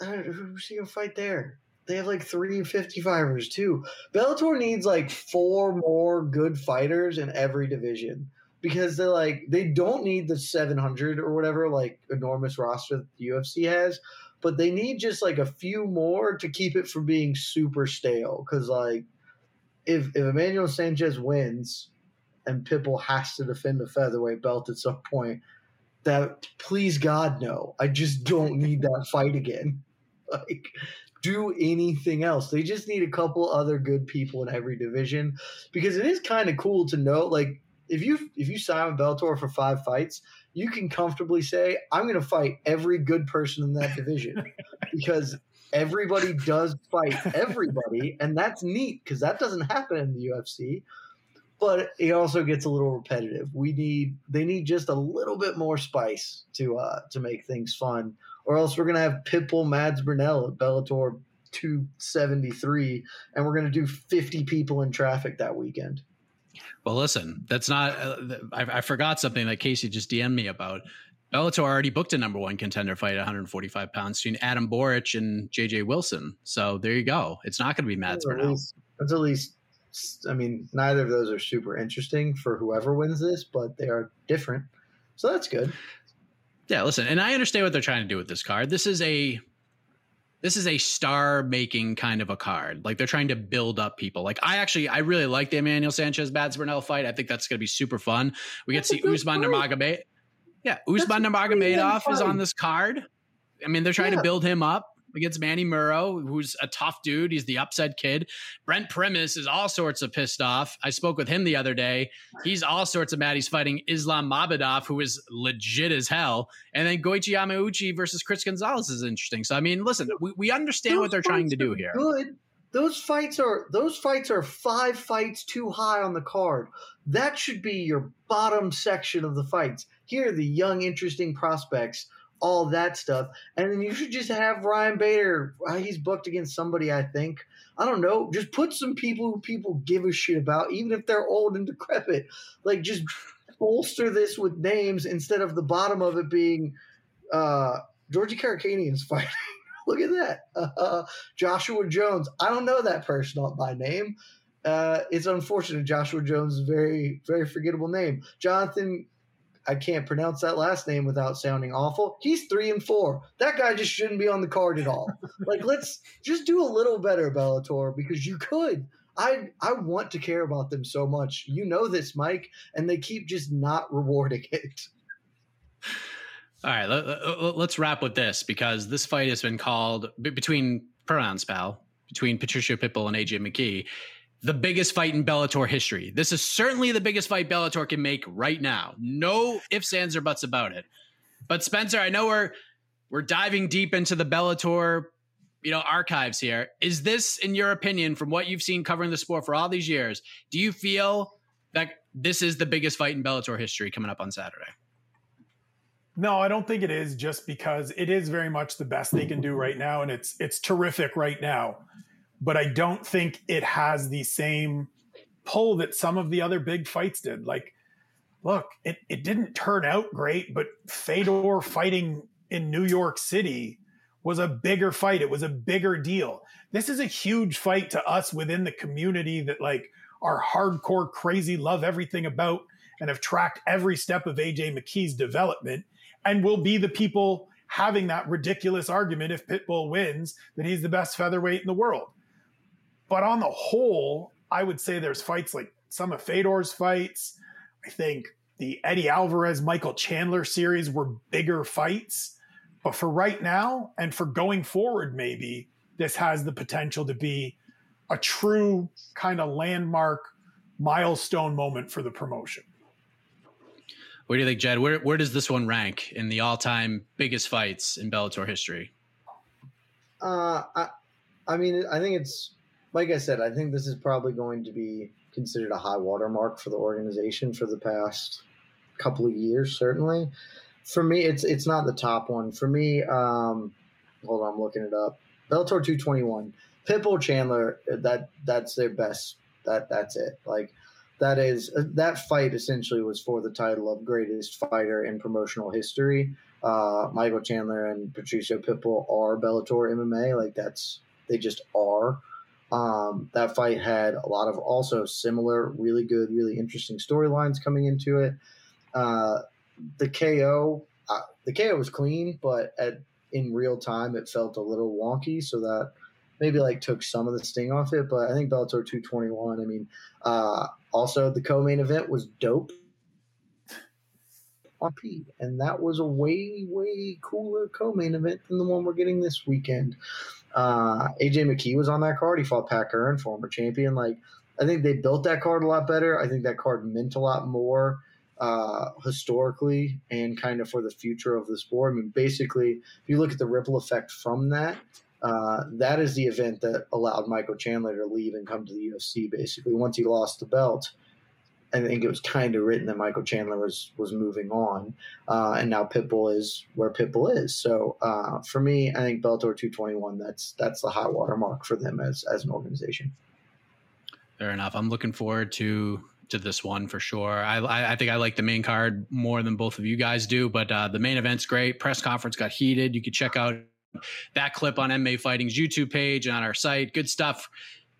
I don't know, who's he going to fight there? They have like three fifty-fivers too. Bellator needs like four more good fighters in every division because they're like, they don't need the seven hundred or whatever like enormous roster that the U F C has, but they need just like a few more to keep it from being super stale because like, If, if Emmanuel Sanchez wins and Pitbull has to defend the featherweight belt at some point, that please God no, I just don't need that fight again. Like, do anything else. They just need a couple other good people in every division because it is kind of cool to know. Like, if you if you sign with Bellator for five fights, you can comfortably say I'm going to fight every good person in that division because. Everybody does fight everybody, and that's neat because that doesn't happen in the U F C. But it also gets a little repetitive. We need they need just a little bit more spice to uh, to make things fun, or else we're gonna have Pitbull Mads Burnell at Bellator two seventy-three, and we're gonna do fifty people in traffic that weekend. Well, listen, that's not. Uh, I, I forgot something that Casey just D M'd me about. Bellator already booked a number one contender fight at one forty-five pounds between Adam Boric and J J Wilson. So there you go. It's not going to be Mads Burnell. That's at least, I mean, neither of those are super interesting for whoever wins this, but they are different. So that's good. Yeah, listen, and I understand what they're trying to do with this card. This is a this is a star-making kind of a card. Like, they're trying to build up people. Like, I actually, I really like the Emmanuel Sanchez-Mads Burnell fight. I think that's going to be super fun. We get to see Usman Nurmagomedov. Yeah, Usman Nurmagomedov is on this card. I mean, they're trying yeah. to build him up. against Manny Murrow, who's a tough dude. He's the upset kid. Brent Primus is all sorts of pissed off. I spoke with him the other day. He's all sorts of mad. He's fighting Islam Mabadov, who is legit as hell. And then Goichi Yamauchi versus Chris Gonzalez is interesting. So, I mean, listen, we, we understand those what they're trying to do here. Good. Those fights are those fights are five fights too high on the card. That should be your bottom section of the fights. Here are the young, interesting prospects, all that stuff. And then you should just have Ryan Bader. He's booked against somebody, I think. I don't know. Just put some people who people give a shit about, even if they're old and decrepit. Like, just bolster this with names instead of the bottom of it being uh, Georgie Karkanian's fighting. Look at that. Uh, Joshua Jones. I don't know that person by name. Uh, it's unfortunate. Joshua Jones is a very, very forgettable name. Jonathan, I can't pronounce that last name without sounding awful. He's three and four. That guy just shouldn't be on the card at all. Like, let's just do a little better, Bellator, because you could. I I want to care about them so much. You know this, Mike, and they keep just not rewarding it. All right, let, let's wrap with this, because this fight has been called, between pronouns, pal, between Patricio Pitbull and A J. McKee, the biggest fight in Bellator history. This is certainly the biggest fight Bellator can make right now. No ifs, ands, or buts about it. But Spencer, I know we're we're diving deep into the Bellator, you know, archives here. Is this, in your opinion, from what you've seen covering the sport for all these years, do you feel that this is the biggest fight in Bellator history coming up on Saturday? No, I don't think it is, just because it is very much the best they can do right now, and it's it's terrific right now. But I don't think it has the same pull that some of the other big fights did. Like, look, it, it didn't turn out great, but Fedor fighting in New York City was a bigger fight. It was a bigger deal. This is a huge fight to us within the community that, like, are hardcore, crazy, love everything about, and have tracked every step of A J McKee's development. And will be the people having that ridiculous argument, if Pitbull wins, that he's the best featherweight in the world. But on the whole, I would say there's fights like some of Fedor's fights. I think the Eddie Alvarez, Michael Chandler series were bigger fights. But for right now, and for going forward, maybe this has the potential to be a true kind of landmark milestone moment for the promotion. What do you think, Jed? Where where does this one rank in the all-time biggest fights in Bellator history? Uh, I, I mean, I think it's, like I said, I think this is probably going to be considered a high watermark for the organization for the past couple of years, certainly. For me, it's it's not the top one. For me, um, hold on, I'm looking it up. Bellator two twenty-one. Pitbull Chandler, that that's their best. That That's it. Like, That is that fight essentially was for the title of greatest fighter in promotional history. Uh, Michael Chandler and Patricio Pitbull are Bellator M M A. Like, that's they just are. Um, that fight had a lot of also similar, really good, really interesting storylines coming into it. Uh, the K O, uh, the K O was clean, but at, in real time it felt a little wonky. So that maybe like took some of the sting off it. But I think Bellator two twenty-one. I mean. Uh, Also, the co-main event was dope on Pete, and that was a way, way cooler co-main event than the one we're getting this weekend. Uh, A J McKee was on that card. He fought Pat Curran, former champion. Like, I think they built that card a lot better. I think that card meant a lot more uh, historically and kind of for the future of the sport. I mean, basically, if you look at the ripple effect from that, Uh, that is the event that allowed Michael Chandler to leave and come to the U F C, basically. Once he lost the belt, I think it was kind of written that Michael Chandler was was moving on, uh, and now Pitbull is where Pitbull is. So uh, for me, I think Bellator two twenty-one, that's that's the high water mark for them as as an organization. Fair enough. I'm looking forward to to this one for sure. I, I, I think I like the main card more than both of you guys do, but uh, the main event's great. Press conference got heated. You could check out that clip on M M A Fighting's YouTube page and on our site. Good stuff.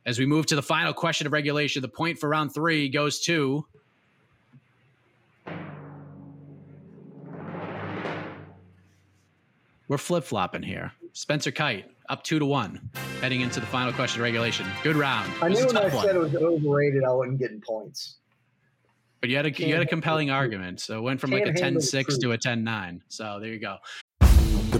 As we move to the final question of regulation, the point for round three goes to we're flip-flopping here. Spencer Kyte up two to one heading into the final question of regulation. Good round. I knew when I said it was overrated, I wasn't getting points. But you had a you had a compelling argument. So it went from like a ten six to a ten nine. So there you go. The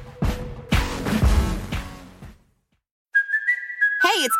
It's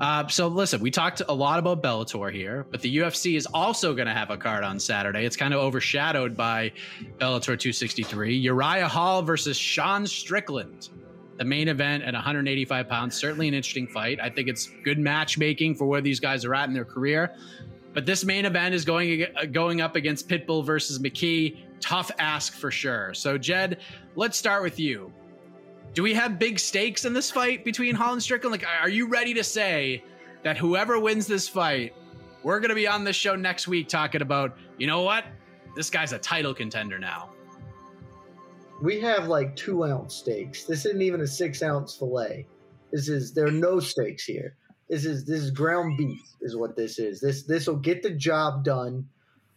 Uh, so listen, we talked a lot about Bellator here, but the U F C is also going to have a card on Saturday. It's kind of overshadowed by Bellator two sixty-three. Uriah Hall versus Sean Strickland, the main event at one eighty-five pounds. Certainly an interesting fight. I think it's good matchmaking for where these guys are at in their career. But this main event is going going up against Pitbull versus McKee. Tough ask for sure. So Jed, let's start with you. Do we have big stakes in this fight between Hall and Strickland? Like, are you ready to say that whoever wins this fight, we're going to be on this show next week talking about, you know what? This guy's a title contender now. We have like two ounce steaks. This isn't even a six ounce filet. This is, there are no stakes here. This is, this is ground beef is what this is. This, this will get the job done,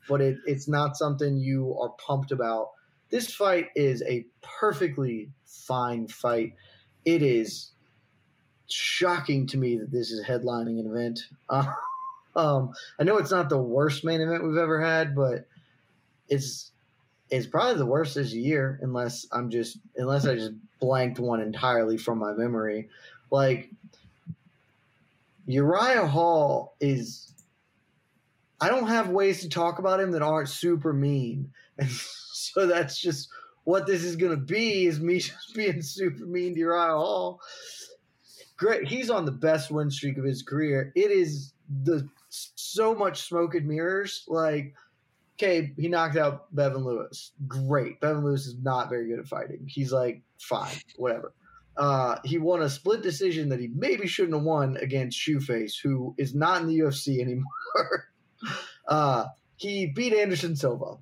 but it, it's not something you are pumped about. This fight is a perfectly fine fight. It is shocking to me that this is headlining an event. Uh, um, I know it's not the worst main event we've ever had, but it's it's probably the worst this year, unless I'm just unless I just blanked one entirely from my memory. Like, Uriah Hall is. I don't have ways to talk about him that aren't super mean. And so that's just what this is going to be, is me just being super mean to Uriah Hall. Great. He's on the best win streak of his career. It is the so much smoke and mirrors. Like, okay, he knocked out Bevin Lewis. Great. Bevin Lewis is not very good at fighting. He's like, fine, whatever. Uh, he won a split decision that he maybe shouldn't have won against Shoeface, who is not in the U F C anymore. Uh, he beat Anderson Silva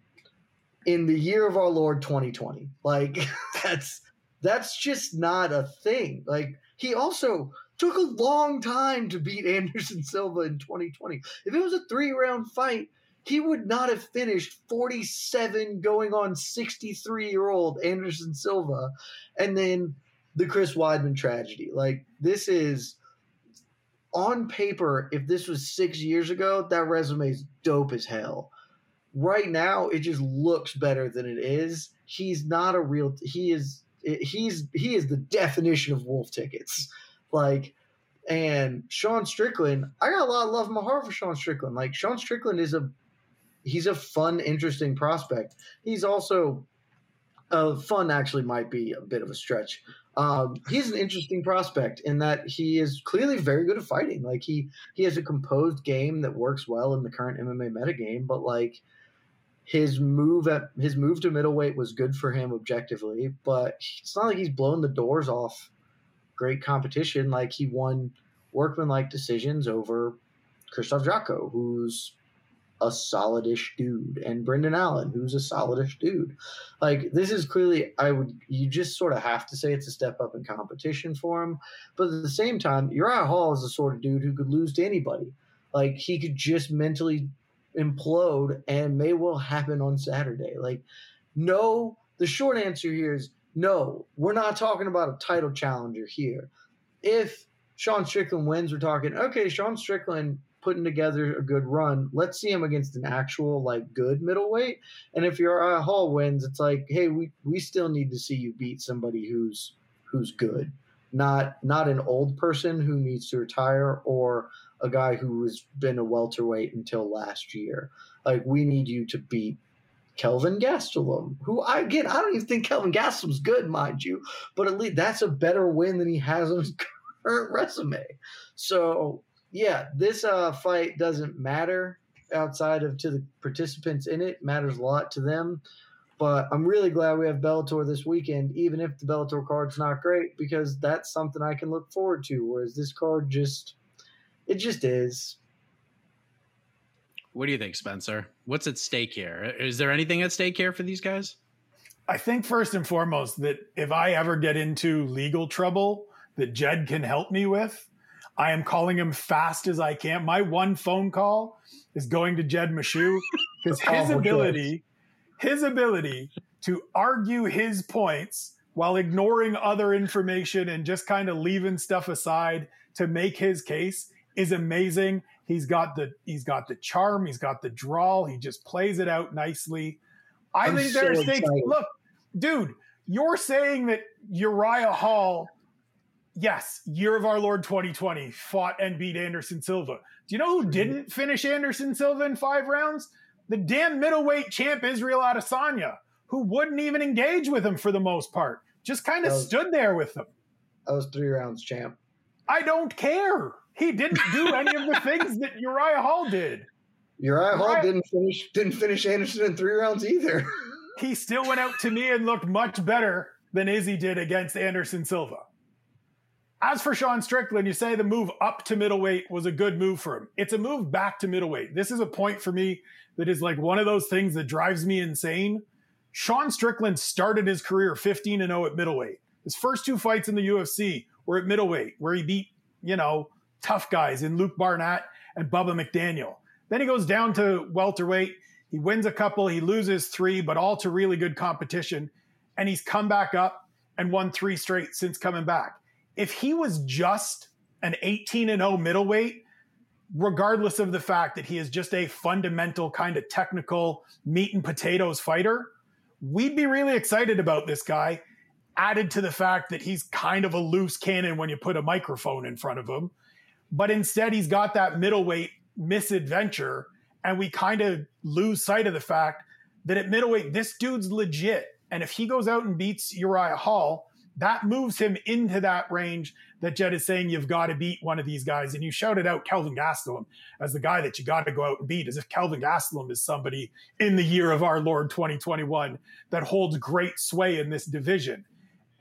in the year of our Lord twenty twenty. Like, that's that's just not a thing. Like, he also took a long time to beat Anderson Silva in twenty twenty. If it was a three-round fight, he would not have finished forty-seven going on sixty-three-year-old Anderson Silva. And then the Chris Weidman tragedy. Like, this is... On paper, if this was six years ago, that resume is dope as hell. Right now, it just looks better than it is. He's not a real – he is he's he is the definition of wolf tickets. Like, and Sean Strickland – I got a lot of love in my heart for Sean Strickland. Like, Sean Strickland is a – he's a fun, interesting prospect. He's also uh, – fun actually might be a bit of a stretch. Um, he's an interesting prospect in that he is clearly very good at fighting. Like, he, he has a composed game that works well in the current M M A metagame, but like his move at his move to middleweight was good for him objectively, but it's not like he's blown the doors off great competition. Like, he won workmanlike decisions over Krzysztof Jocko, who's a solidish dude, and Brendan Allen, who's a solidish dude. Like, this is clearly, I would, you just sort of have to say it's a step up in competition for him. But at the same time, Uriah Hall is the sort of dude who could lose to anybody. Like, he could just mentally implode, and may well happen on Saturday. Like, no, the short answer here is no, we're not talking about a title challenger here. If Sean Strickland wins, we're talking, okay, Sean Strickland putting together a good run. Let's see him against an actual, like, good middleweight. And if Uriah Hall wins, it's like, hey, we, we still need to see you beat somebody who's who's good. not not an old person who needs to retire or a guy who has been a welterweight until last year. Like, we need you to beat Kelvin Gastelum, who, I, again, I don't even think Kelvin Gastelum's good, mind you, but at least that's a better win than he has on his current resume. So, yeah, this uh, fight doesn't matter outside of to the participants in it. It matters a lot to them. But I'm really glad we have Bellator this weekend, even if the Bellator card's not great, because that's something I can look forward to, whereas this card just – it just is. What do you think, Spencer? What's at stake here? Is there anything at stake here for these guys? I think first and foremost that if I ever get into legal trouble that Jed can help me with, I am calling him fast as I can. My one phone call is going to Jed Meshew because his ability – his ability to argue his points while ignoring other information and just kind of leaving stuff aside to make his case is amazing. He's got the he's got the charm. He's got the drawl. He just plays it out nicely. I I'm think so there are stakes. Excited. Look, dude, you're saying that Uriah Hall, yes, year of our Lord twenty twenty, fought and beat Anderson Silva. Do you know who didn't finish Anderson Silva in five rounds? The damn middleweight champ, Israel Adesanya, who wouldn't even engage with him for the most part. Just kind of stood there with him. That was three rounds, champ. I don't care. He didn't do any of the things that Uriah Hall did. Uriah Hall Uriah, didn't finish didn't finish Anderson in three rounds either. He still went out to me and looked much better than Izzy did against Anderson Silva. As for Sean Strickland, you say the move up to middleweight was a good move for him. It's a move back to middleweight. This is a point for me that is like one of those things that drives me insane. Sean Strickland started his career fifteen and oh at middleweight. His first two fights in the U F C were at middleweight, where he beat, you know, tough guys in Luke Barnett and Bubba McDaniel. Then he goes down to welterweight. He wins a couple. He loses three, but all to really good competition. And he's come back up and won three straight since coming back. If he was just an eighteen and oh middleweight, regardless of the fact that he is just a fundamental kind of technical meat and potatoes fighter, we'd be really excited about this guy, added to the fact that he's kind of a loose cannon when you put a microphone in front of him. But instead, he's got that middleweight misadventure, and we kind of lose sight of the fact that at middleweight, this dude's legit. And if he goes out and beats Uriah Hall, that moves him into that range that Jed is saying you've got to beat one of these guys. And you shouted out Kelvin Gastelum as the guy that you got to go out and beat, as if Kelvin Gastelum is somebody in the year of our Lord twenty twenty-one that holds great sway in this division.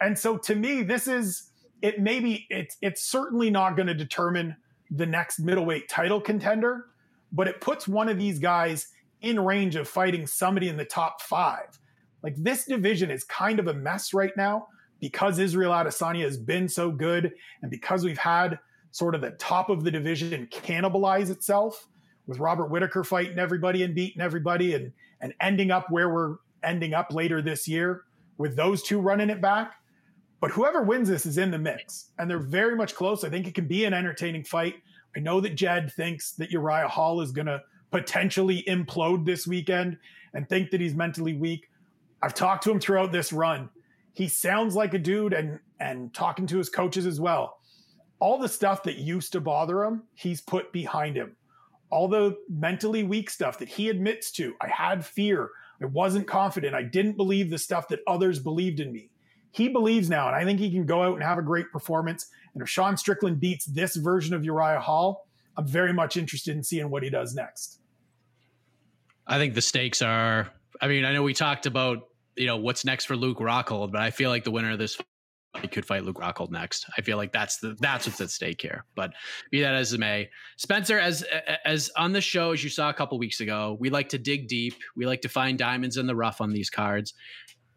And so to me, this is, it maybe it's, it's certainly not going to determine the next middleweight title contender, but it puts one of these guys in range of fighting somebody in the top five. Like, this division is kind of a mess right now, because Israel Adesanya has been so good and because we've had sort of the top of the division cannibalize itself with Robert Whitaker fighting everybody and beating everybody and, and ending up where we're ending up later this year with those two running it back. But whoever wins this is in the mix, and they're very much close. I think it can be an entertaining fight. I know that Jed thinks that Uriah Hall is going to potentially implode this weekend and think that he's mentally weak. I've talked to him throughout this run. He sounds like a dude, and and talking to his coaches as well. All the stuff that used to bother him, he's put behind him. All the mentally weak stuff that he admits to. I had fear. I wasn't confident. I didn't believe the stuff that others believed in me. He believes now, and I think he can go out and have a great performance. And if Sean Strickland beats this version of Uriah Hall, I'm very much interested in seeing what he does next. I think the stakes are, I mean, I know we talked about, you know, what's next for Luke Rockhold, but I feel like the winner of this fight could fight Luke Rockhold next. I feel like that's the, that's what's at stake here, but be that as it may, Spencer, as, as on the show, as you saw a couple weeks ago, we like to dig deep. We like to find diamonds in the rough on these cards.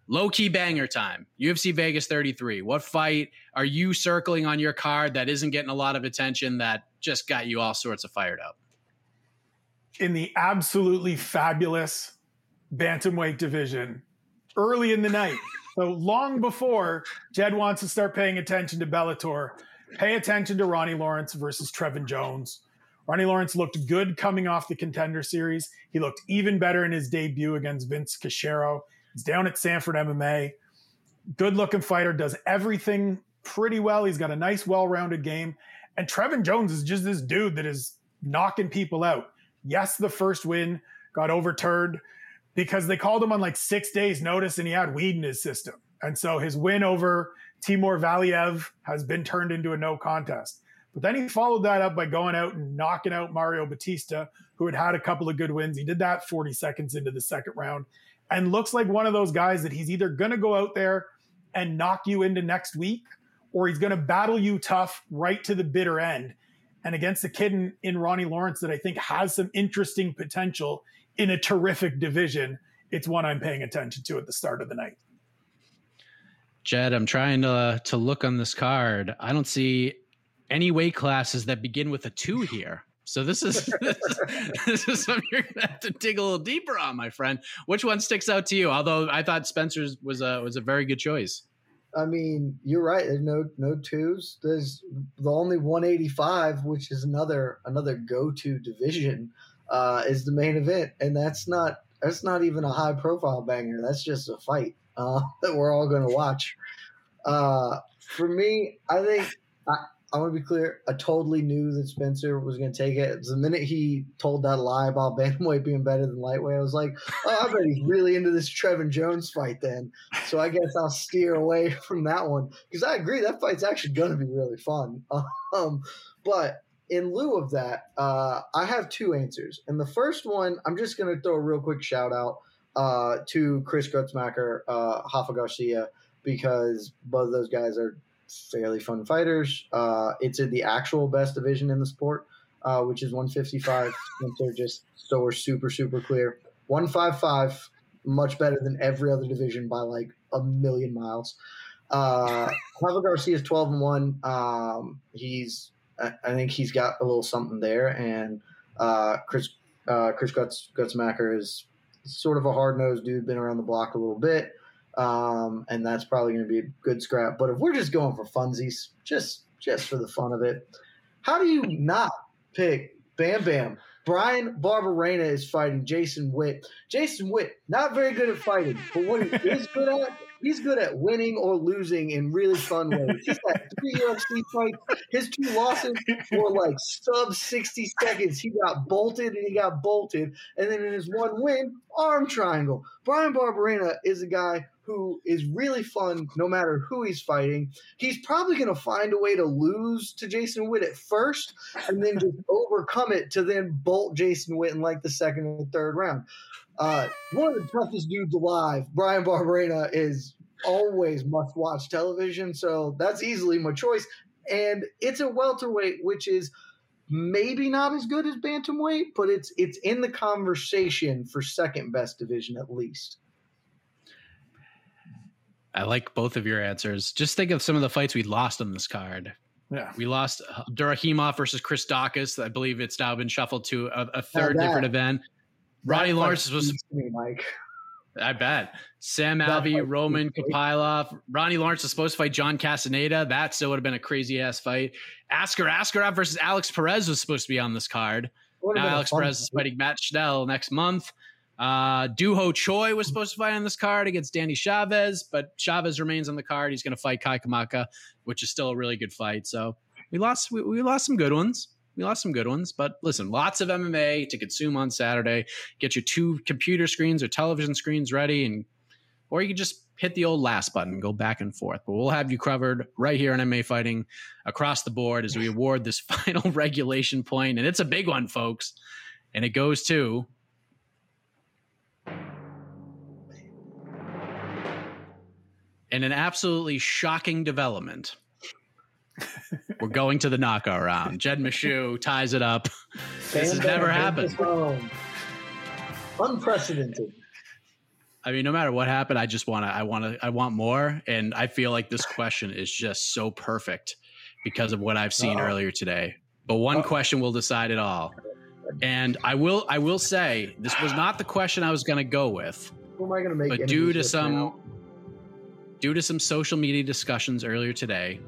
Low key banger time, U F C Vegas thirty-three. What fight are you circling on your card that isn't getting a lot of attention that just got you all sorts of fired up? In the absolutely fabulous bantamweight division, early in the night, so long before Jed wants to start paying attention to Bellator, pay attention to Ronnie Lawrence versus Trevin Jones. Ronnie Lawrence looked good coming off the Contender Series. He looked even better in his debut against Vince Cachero. He's down at Sanford M M A. Good-looking fighter, does everything pretty well. He's got a nice, well-rounded game. And Trevin Jones is just this dude that is knocking people out. Yes, the first win got overturned because they called him on like six days notice and he had weed in his system. And so his win over Timur Valiev has been turned into a no contest. But then he followed that up by going out and knocking out Mario Batista, who had had a couple of good wins. He did that forty seconds into the second round and looks like one of those guys that he's either going to go out there and knock you into next week, or he's going to battle you tough right to the bitter end. And against a kid in, in Ronnie Lawrence that I think has some interesting potential in a terrific division, it's one I'm paying attention to at the start of the night. Jed, I'm trying to to look on this card. I don't see any weight classes that begin with a two here. So this is this is, this is something you're going to have to dig a little deeper on, my friend. Which one sticks out to you? Although I thought Spencer's was a, was a very good choice. I mean, you're right. There's no no twos. There's the only one eighty-five, which is another another go-to division, uh, is the main event, and that's not that's not even a high-profile banger. That's just a fight uh, that we're all going to watch. Uh, for me, I think I, I want to be clear. I totally knew that Spencer was going to take it. The minute he told that lie about bantamweight being better than lightweight, I was like, oh, I bet he's really into this Trevin Jones fight then. So I guess I'll steer away from that one, because I agree that fight's actually going to be really fun. Um, but in lieu of that, uh, I have two answers. And the first one, I'm just going to throw a real quick shout out uh, to Chris Gutzmacher, uh, Rafa Garcia, because both of those guys are fairly fun fighters. Uh, it's in the actual best division in the sport, uh, which is one fifty-five. They're just so we're super, super clear. one fifty-five, much better than every other division by like a million miles. Uh, Pablo Garcia is twelve and one. Um, he's, I, I think he's got a little something there. And uh, Chris, uh, Chris Guts, Gutzmacher is sort of a hard nosed dude, been around the block a little bit. Um, and that's probably going to be a good scrap. But if we're just going for funsies, just just for the fun of it, how do you not pick Bam Bam? Brian Barberena is fighting Jason Witt. Jason Witt, not very good at fighting, but what he is good at, he's good at winning or losing in really fun ways. He's had three U F C fights. His two losses were like sub sixty seconds. He got bolted and he got bolted. And then in his one win, arm triangle. Brian Barberena is a guy who is really fun no matter who he's fighting. He's probably going to find a way to lose to Jason Witt at first and then just overcome it to then bolt Jason Witt in like the second or third round. Uh, one of the toughest dudes alive, Brian Barberena, is always must-watch television, so that's easily my choice. And it's a welterweight, which is maybe not as good as bantamweight, but it's it's in the conversation for second-best division at least. I like both of your answers. Just think of some of the fights we lost on this card. Yeah, we lost Durahimov versus Chris Daukaus. I believe it's now been shuffled to a, a third that, different event. Ronnie Lawrence was me, Mike. I bet. Sam Alvey, Roman Kopylov. Ronnie Lawrence was supposed to fight John Castaneda. That still would have been a crazy-ass fight. Askar Askarov versus Alex Perez was supposed to be on this card. Now Alex Perez fight. is fighting Matt Schnell next month. Uh, Duho Choi was supposed to fight on this card against Danny Chavez, but Chavez remains on the card. He's going to fight Kai Kamaka, which is still a really good fight. So we lost, we, we lost some good ones. We lost some good ones, but listen, lots of M M A to consume on Saturday. Get your two computer screens or television screens ready, and or you can just hit the old last button, go back and forth. But we'll have you covered right here on M M A Fighting across the board as we award this final regulation point, and it's a big one, folks. And it goes to in an absolutely shocking development. We're going to the knockout round. Jed Meshew ties it up. This has never happened. Unprecedented. I mean, no matter what happened, I just want to, I want to, I want more. And I feel like this question is just so perfect because of what I've seen Uh-oh. earlier today. But one Uh-oh. question will decide it all. And I will, I will say this was not the question I was going to go with. Who am I going to make? But due to some, now? due to some social media discussions earlier today,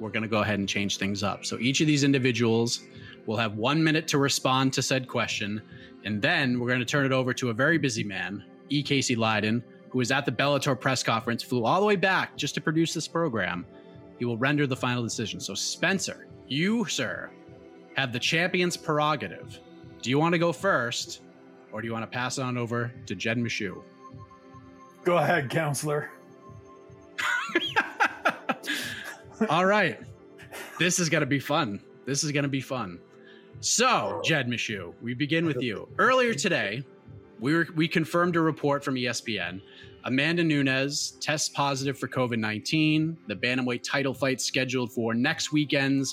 we're going to go ahead and change things up. So each of these individuals will have one minute to respond to said question. And then we're going to turn it over to a very busy man, E. Casey Leiden, who was at the Bellator press conference, flew all the way back just to produce this program. He He will render the final decision. So Spencer, you, sir, have the champion's prerogative. Do you want to go first, or do you want to pass it on over to Jed Meshew? Go ahead, counselor. All right. This is going to be fun. This is going to be fun. So, Jed Meshew, we begin with you. Earlier today, we were, we confirmed a report from E S P N. Amanda Nunes tests positive for covid nineteen. The bantamweight title fight scheduled for next weekend's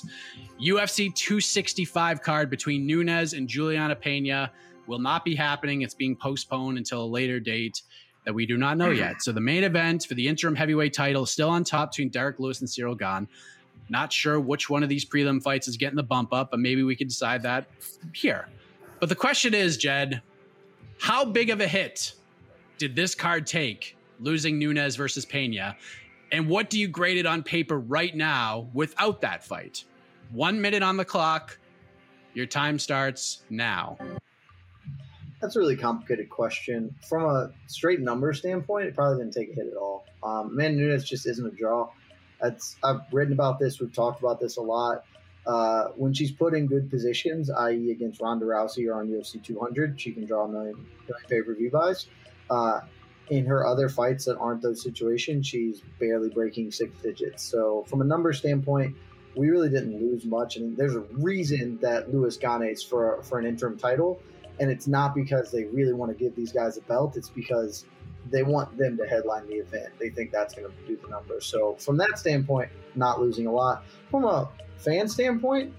U F C two sixty-five card between Nunes and Juliana Pena will not be happening. It's being postponed until a later date that we do not know yet. So the main event for the interim heavyweight title is still on top between Derek Lewis and Ciryl Gane. Not sure which one of these prelim fights is getting the bump up, but maybe we can decide that here. But the question is, Jed, how big of a hit did this card take, losing Nunes versus Pena? And what do you grade it on paper right now without that fight? One minute on the clock. Your time starts now. That's a really complicated question. From a straight number standpoint, it probably didn't take a hit at all. Um, man, Nunes just isn't a draw. That's, I've written about this. We've talked about this a lot. Uh, when she's put in good positions, that is against Ronda Rousey or on U F C two hundred, she can draw a million, million pay-per-view buys. Uh, in her other fights that aren't those situations, she's barely breaking six digits. So from a number standpoint, we really didn't lose much. And there's a reason that Lewis Gane is for, for an interim title. And it's not because they really want to give these guys a belt. It's because they want them to headline the event. They think that's going to do the numbers. So from that standpoint, not losing a lot. From a fan standpoint,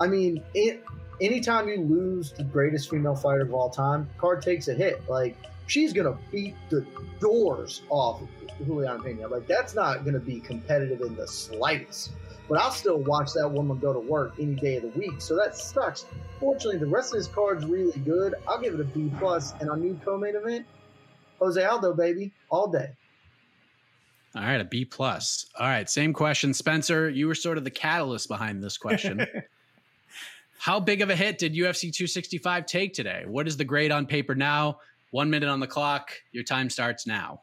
I mean, it, anytime you lose the greatest female fighter of all time, card takes a hit. Like, she's going to beat the doors off Juliana Pena. Like, that's not going to be competitive in the slightest. But I'll still watch that woman go to work any day of the week. So that sucks. Fortunately, the rest of this card's really good. I'll give it a B plus. And our new co-main event, Jose Aldo, baby, all day. All right, a B plus. All right, same question. Spencer, you were sort of the catalyst behind this question. How big of a hit did U F C two sixty-five take today? What is the grade on paper now? One minute on the clock. Your time starts now.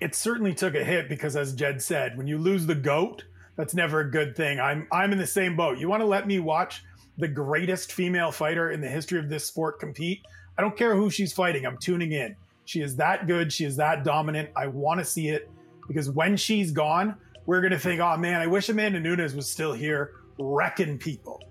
It certainly took a hit because, as Jed said, when you lose the GOAT, that's never a good thing. I'm I'm in the same boat. You want to let me watch the greatest female fighter in the history of this sport compete? I don't care who she's fighting. I'm tuning in. She is that good. She is that dominant. I want to see it because when she's gone, we're going to think, oh, man, I wish Amanda Nunes was still here wrecking people.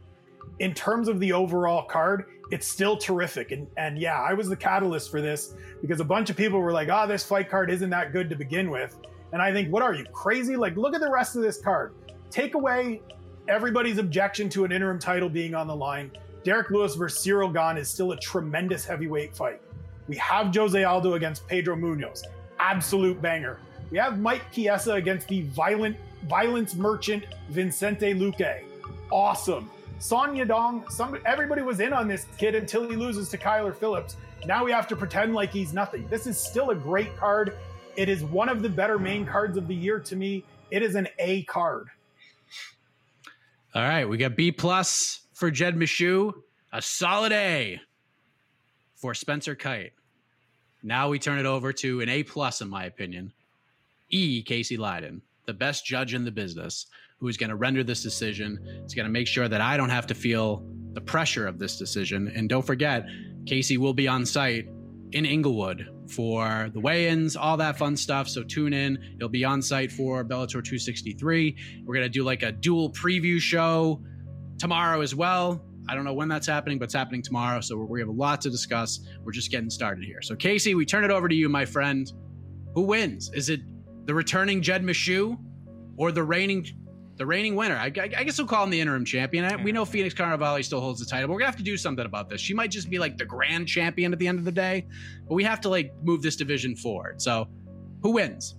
In terms of the overall card, it's still terrific. And, and yeah, I was the catalyst for this because a bunch of people were like, oh, this fight card isn't that good to begin with. And I think, what are you, crazy? Like, look at the rest of this card. Take away everybody's objection to an interim title being on the line. Derek Lewis versus Ciryl Gane is still a tremendous heavyweight fight. We have Jose Aldo against Pedro Munoz. Absolute banger. We have Mike Chiesa against the violent violence merchant Vicente Luque. Awesome. Son Yadong, some, everybody was in on this kid until he loses to Kyler Phillips. Now we have to pretend like he's nothing. This is still a great card. It is one of the better main cards of the year to me. It is an A card. All right, we got B plus for Jed Meshew, a solid A for Spencer Kyte. Now we turn it over to an A plus, in my opinion, E. Casey Leiden, the best judge in the business, who is going to render this decision. It's going to make sure that I don't have to feel the pressure of this decision. And don't forget, Casey will be on site in Inglewood for the weigh-ins, all that fun stuff. So tune in. He'll be on site for Bellator two sixty-three. We're going to do like a dual preview show tomorrow as well. I don't know when that's happening, but it's happening tomorrow. So we have a lot to discuss. We're just getting started here. So Casey, we turn it over to you, my friend. Who wins? Is it the returning Jed Meshew or the reigning the reigning winner? I, I, I guess we'll call him the interim champion. I, we know Phoenix Carnevale still holds the title, but we're gonna have to do something about this. She might just be like the grand champion at the end of the day, but we have to like move this division forward. So who wins?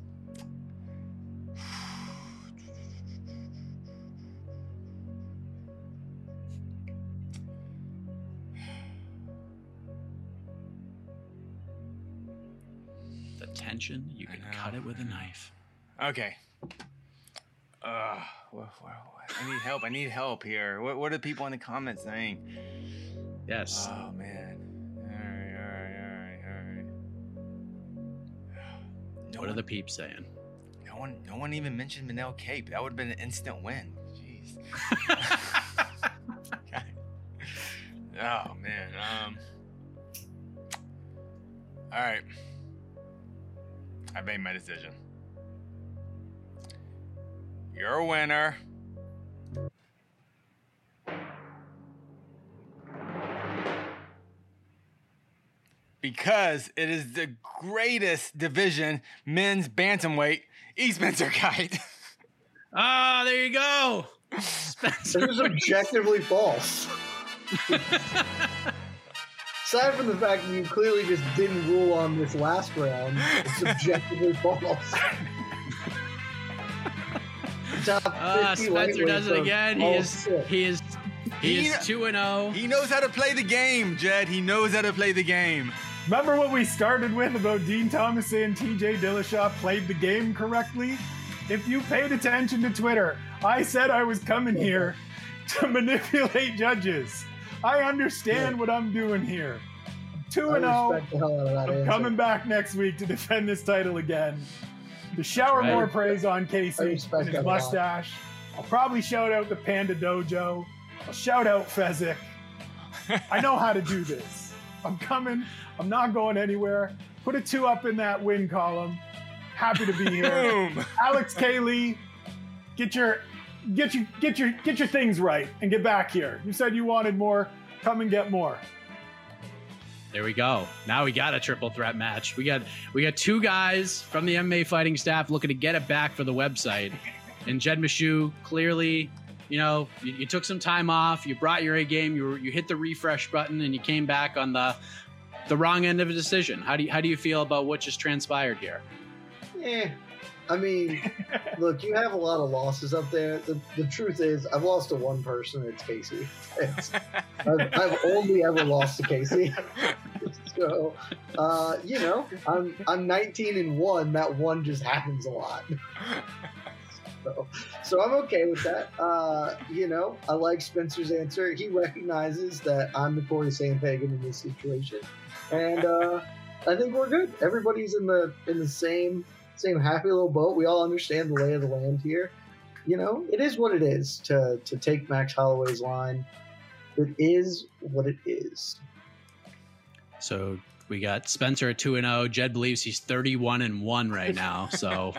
The tension, you can cut it with a knife. Okay. Uh, whoa, whoa, whoa. I need help. I need help here. What What are people in the comments saying? Yes. Oh man. All right, all right, all right, all right. No what one, are the peeps saying? No one, no one even mentioned Manel Cape. That would have been an instant win. Jeez. Oh man. Um. All right. I made my decision. You're a winner. Because it is the greatest division, men's bantamweight, E. Spencer Kyte. Ah, oh, there you go. Spencer. It was objectively false. Aside from the fact that you clearly just didn't rule on this last round, it's objectively false. Ah, uh, Spencer does it again. He is, he is. He is. He is two and zero. He knows how to play the game, Jed. He knows how to play the game. Remember what we started with about Dean Thomas saying T J Dillashaw played the game correctly? If you paid attention to Twitter, I said I was coming here to manipulate judges. I understand yeah. what I'm doing here. Two I and zero. I'm answer. coming back next week to defend this title again. To shower right. more praise on Casey and his mustache. Lot. I'll probably shout out the Panda Dojo. I'll shout out Fezzik. I know how to do this. I'm coming. I'm not going anywhere. Put a two up in that win column. Happy to be here. Alex K. Lee, get your get your get your get your things right and get back here. You said you wanted more. Come and get more. There we go. Now we got a triple threat match. We got we got two guys from the M M A fighting staff looking to get it back for the website. And Jed Meshew, clearly, you know, you, you took some time off. You brought your A game. You were, you hit the refresh button, and you came back on the the wrong end of a decision. How do you, how do you feel about what just transpired here? Yeah, I mean, look, you have a lot of losses up there. The, the truth is, I've lost to one person. It's Casey. It's, I've, I've only ever lost to Casey. So, uh, you know, I'm I'm nineteen and one. That one just happens a lot. So, so I'm okay with that. Uh, you know, I like Spencer's answer. He recognizes that I'm the Cory Sandhagen in this situation, and uh, I think we're good. Everybody's in the in the same. Same happy little boat. We all understand the lay of the land here. You know, it is what it is to to take Max Holloway's line. It is what it is. So we got Spencer at two and zero. Jed believes he's thirty-one and one right now. So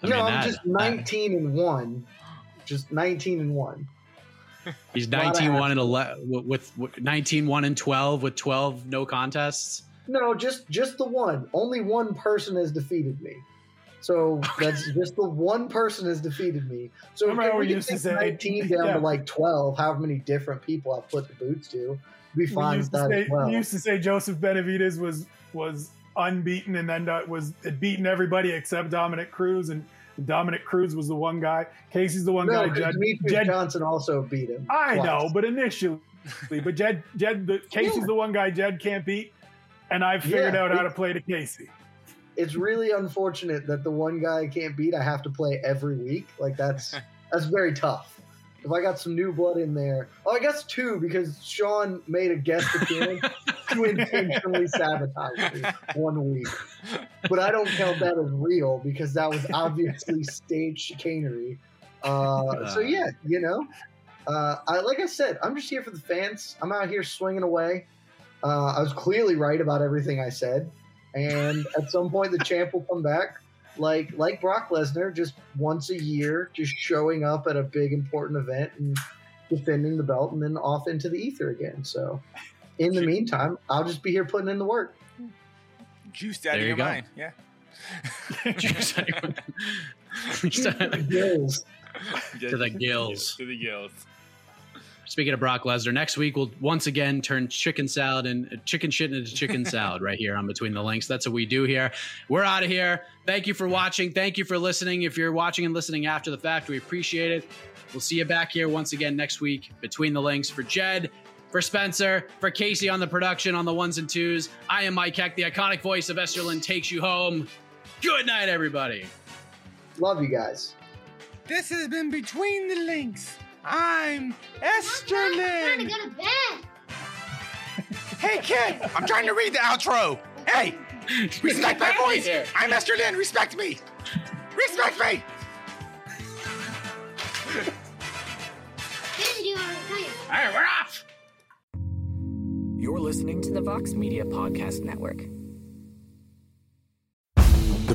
I no, mean, I'm that, just nineteen that, and one. Just nineteen and one. He's nineteen one and eleven with, with nineteen one and twelve with twelve no contests. No, just just the one. Only one person has defeated me. So that's just the one person has defeated me. So remember if we used to say nineteen down yeah. to like twelve, however many different people I've put the boots to, we find that as well. We used to say Joseph Benavides was was unbeaten and then was beaten everybody except Dominic Cruz, and Dominic Cruz was the one guy. Casey's the one no, guy. Jed, Jed Johnson also beat him. I twice. know, but initially, but Jed Jed the, Casey's yeah. the one guy Jed can't beat. And I figured yeah, out how to play to Casey. It's really unfortunate that the one guy I can't beat, I have to play every week. Like, that's that's very tough. If I got some new blood in there. Oh, I guess two, because Sean made a guest appearance to intentionally sabotage me one week. But I don't count that as real, because that was obviously staged chicanery. Uh, so, yeah, you know. Uh, I like I said, I'm just here for the fans. I'm out here swinging away. Uh, I was clearly right about everything I said, and at some point the champ will come back, like like Brock Lesnar, just once a year, just showing up at a big important event and defending the belt, and then off into the ether again. So, in the meantime, I'll just be here putting in the work. Juiced out there of your go. mind, yeah. Juiced out of your mind. To the gills. To the gills. To the gills. Speaking of Brock Lesnar, next week we'll once again turn chicken salad and uh, chicken shit into chicken salad right here on Between the Links. That's what we do here. We're out of here. Thank you for watching. Thank you for listening. If you're watching and listening after the fact, we appreciate it. We'll see you back here once again next week. Between the Links, for Jed, for Spencer, for Casey on the production on the ones and twos. I am Mike Heck. The iconic voice of Esther Lin takes you home. Good night, everybody. Love you guys. This has been Between the Links. I'm Esther Lin. I'm trying to go to bed. Hey, kid. I'm trying to read the outro. Hey, respect my voice. I'm Esther Lin. Respect me. Respect me! Alright, we're off! You're listening to the Vox Media Podcast Network. The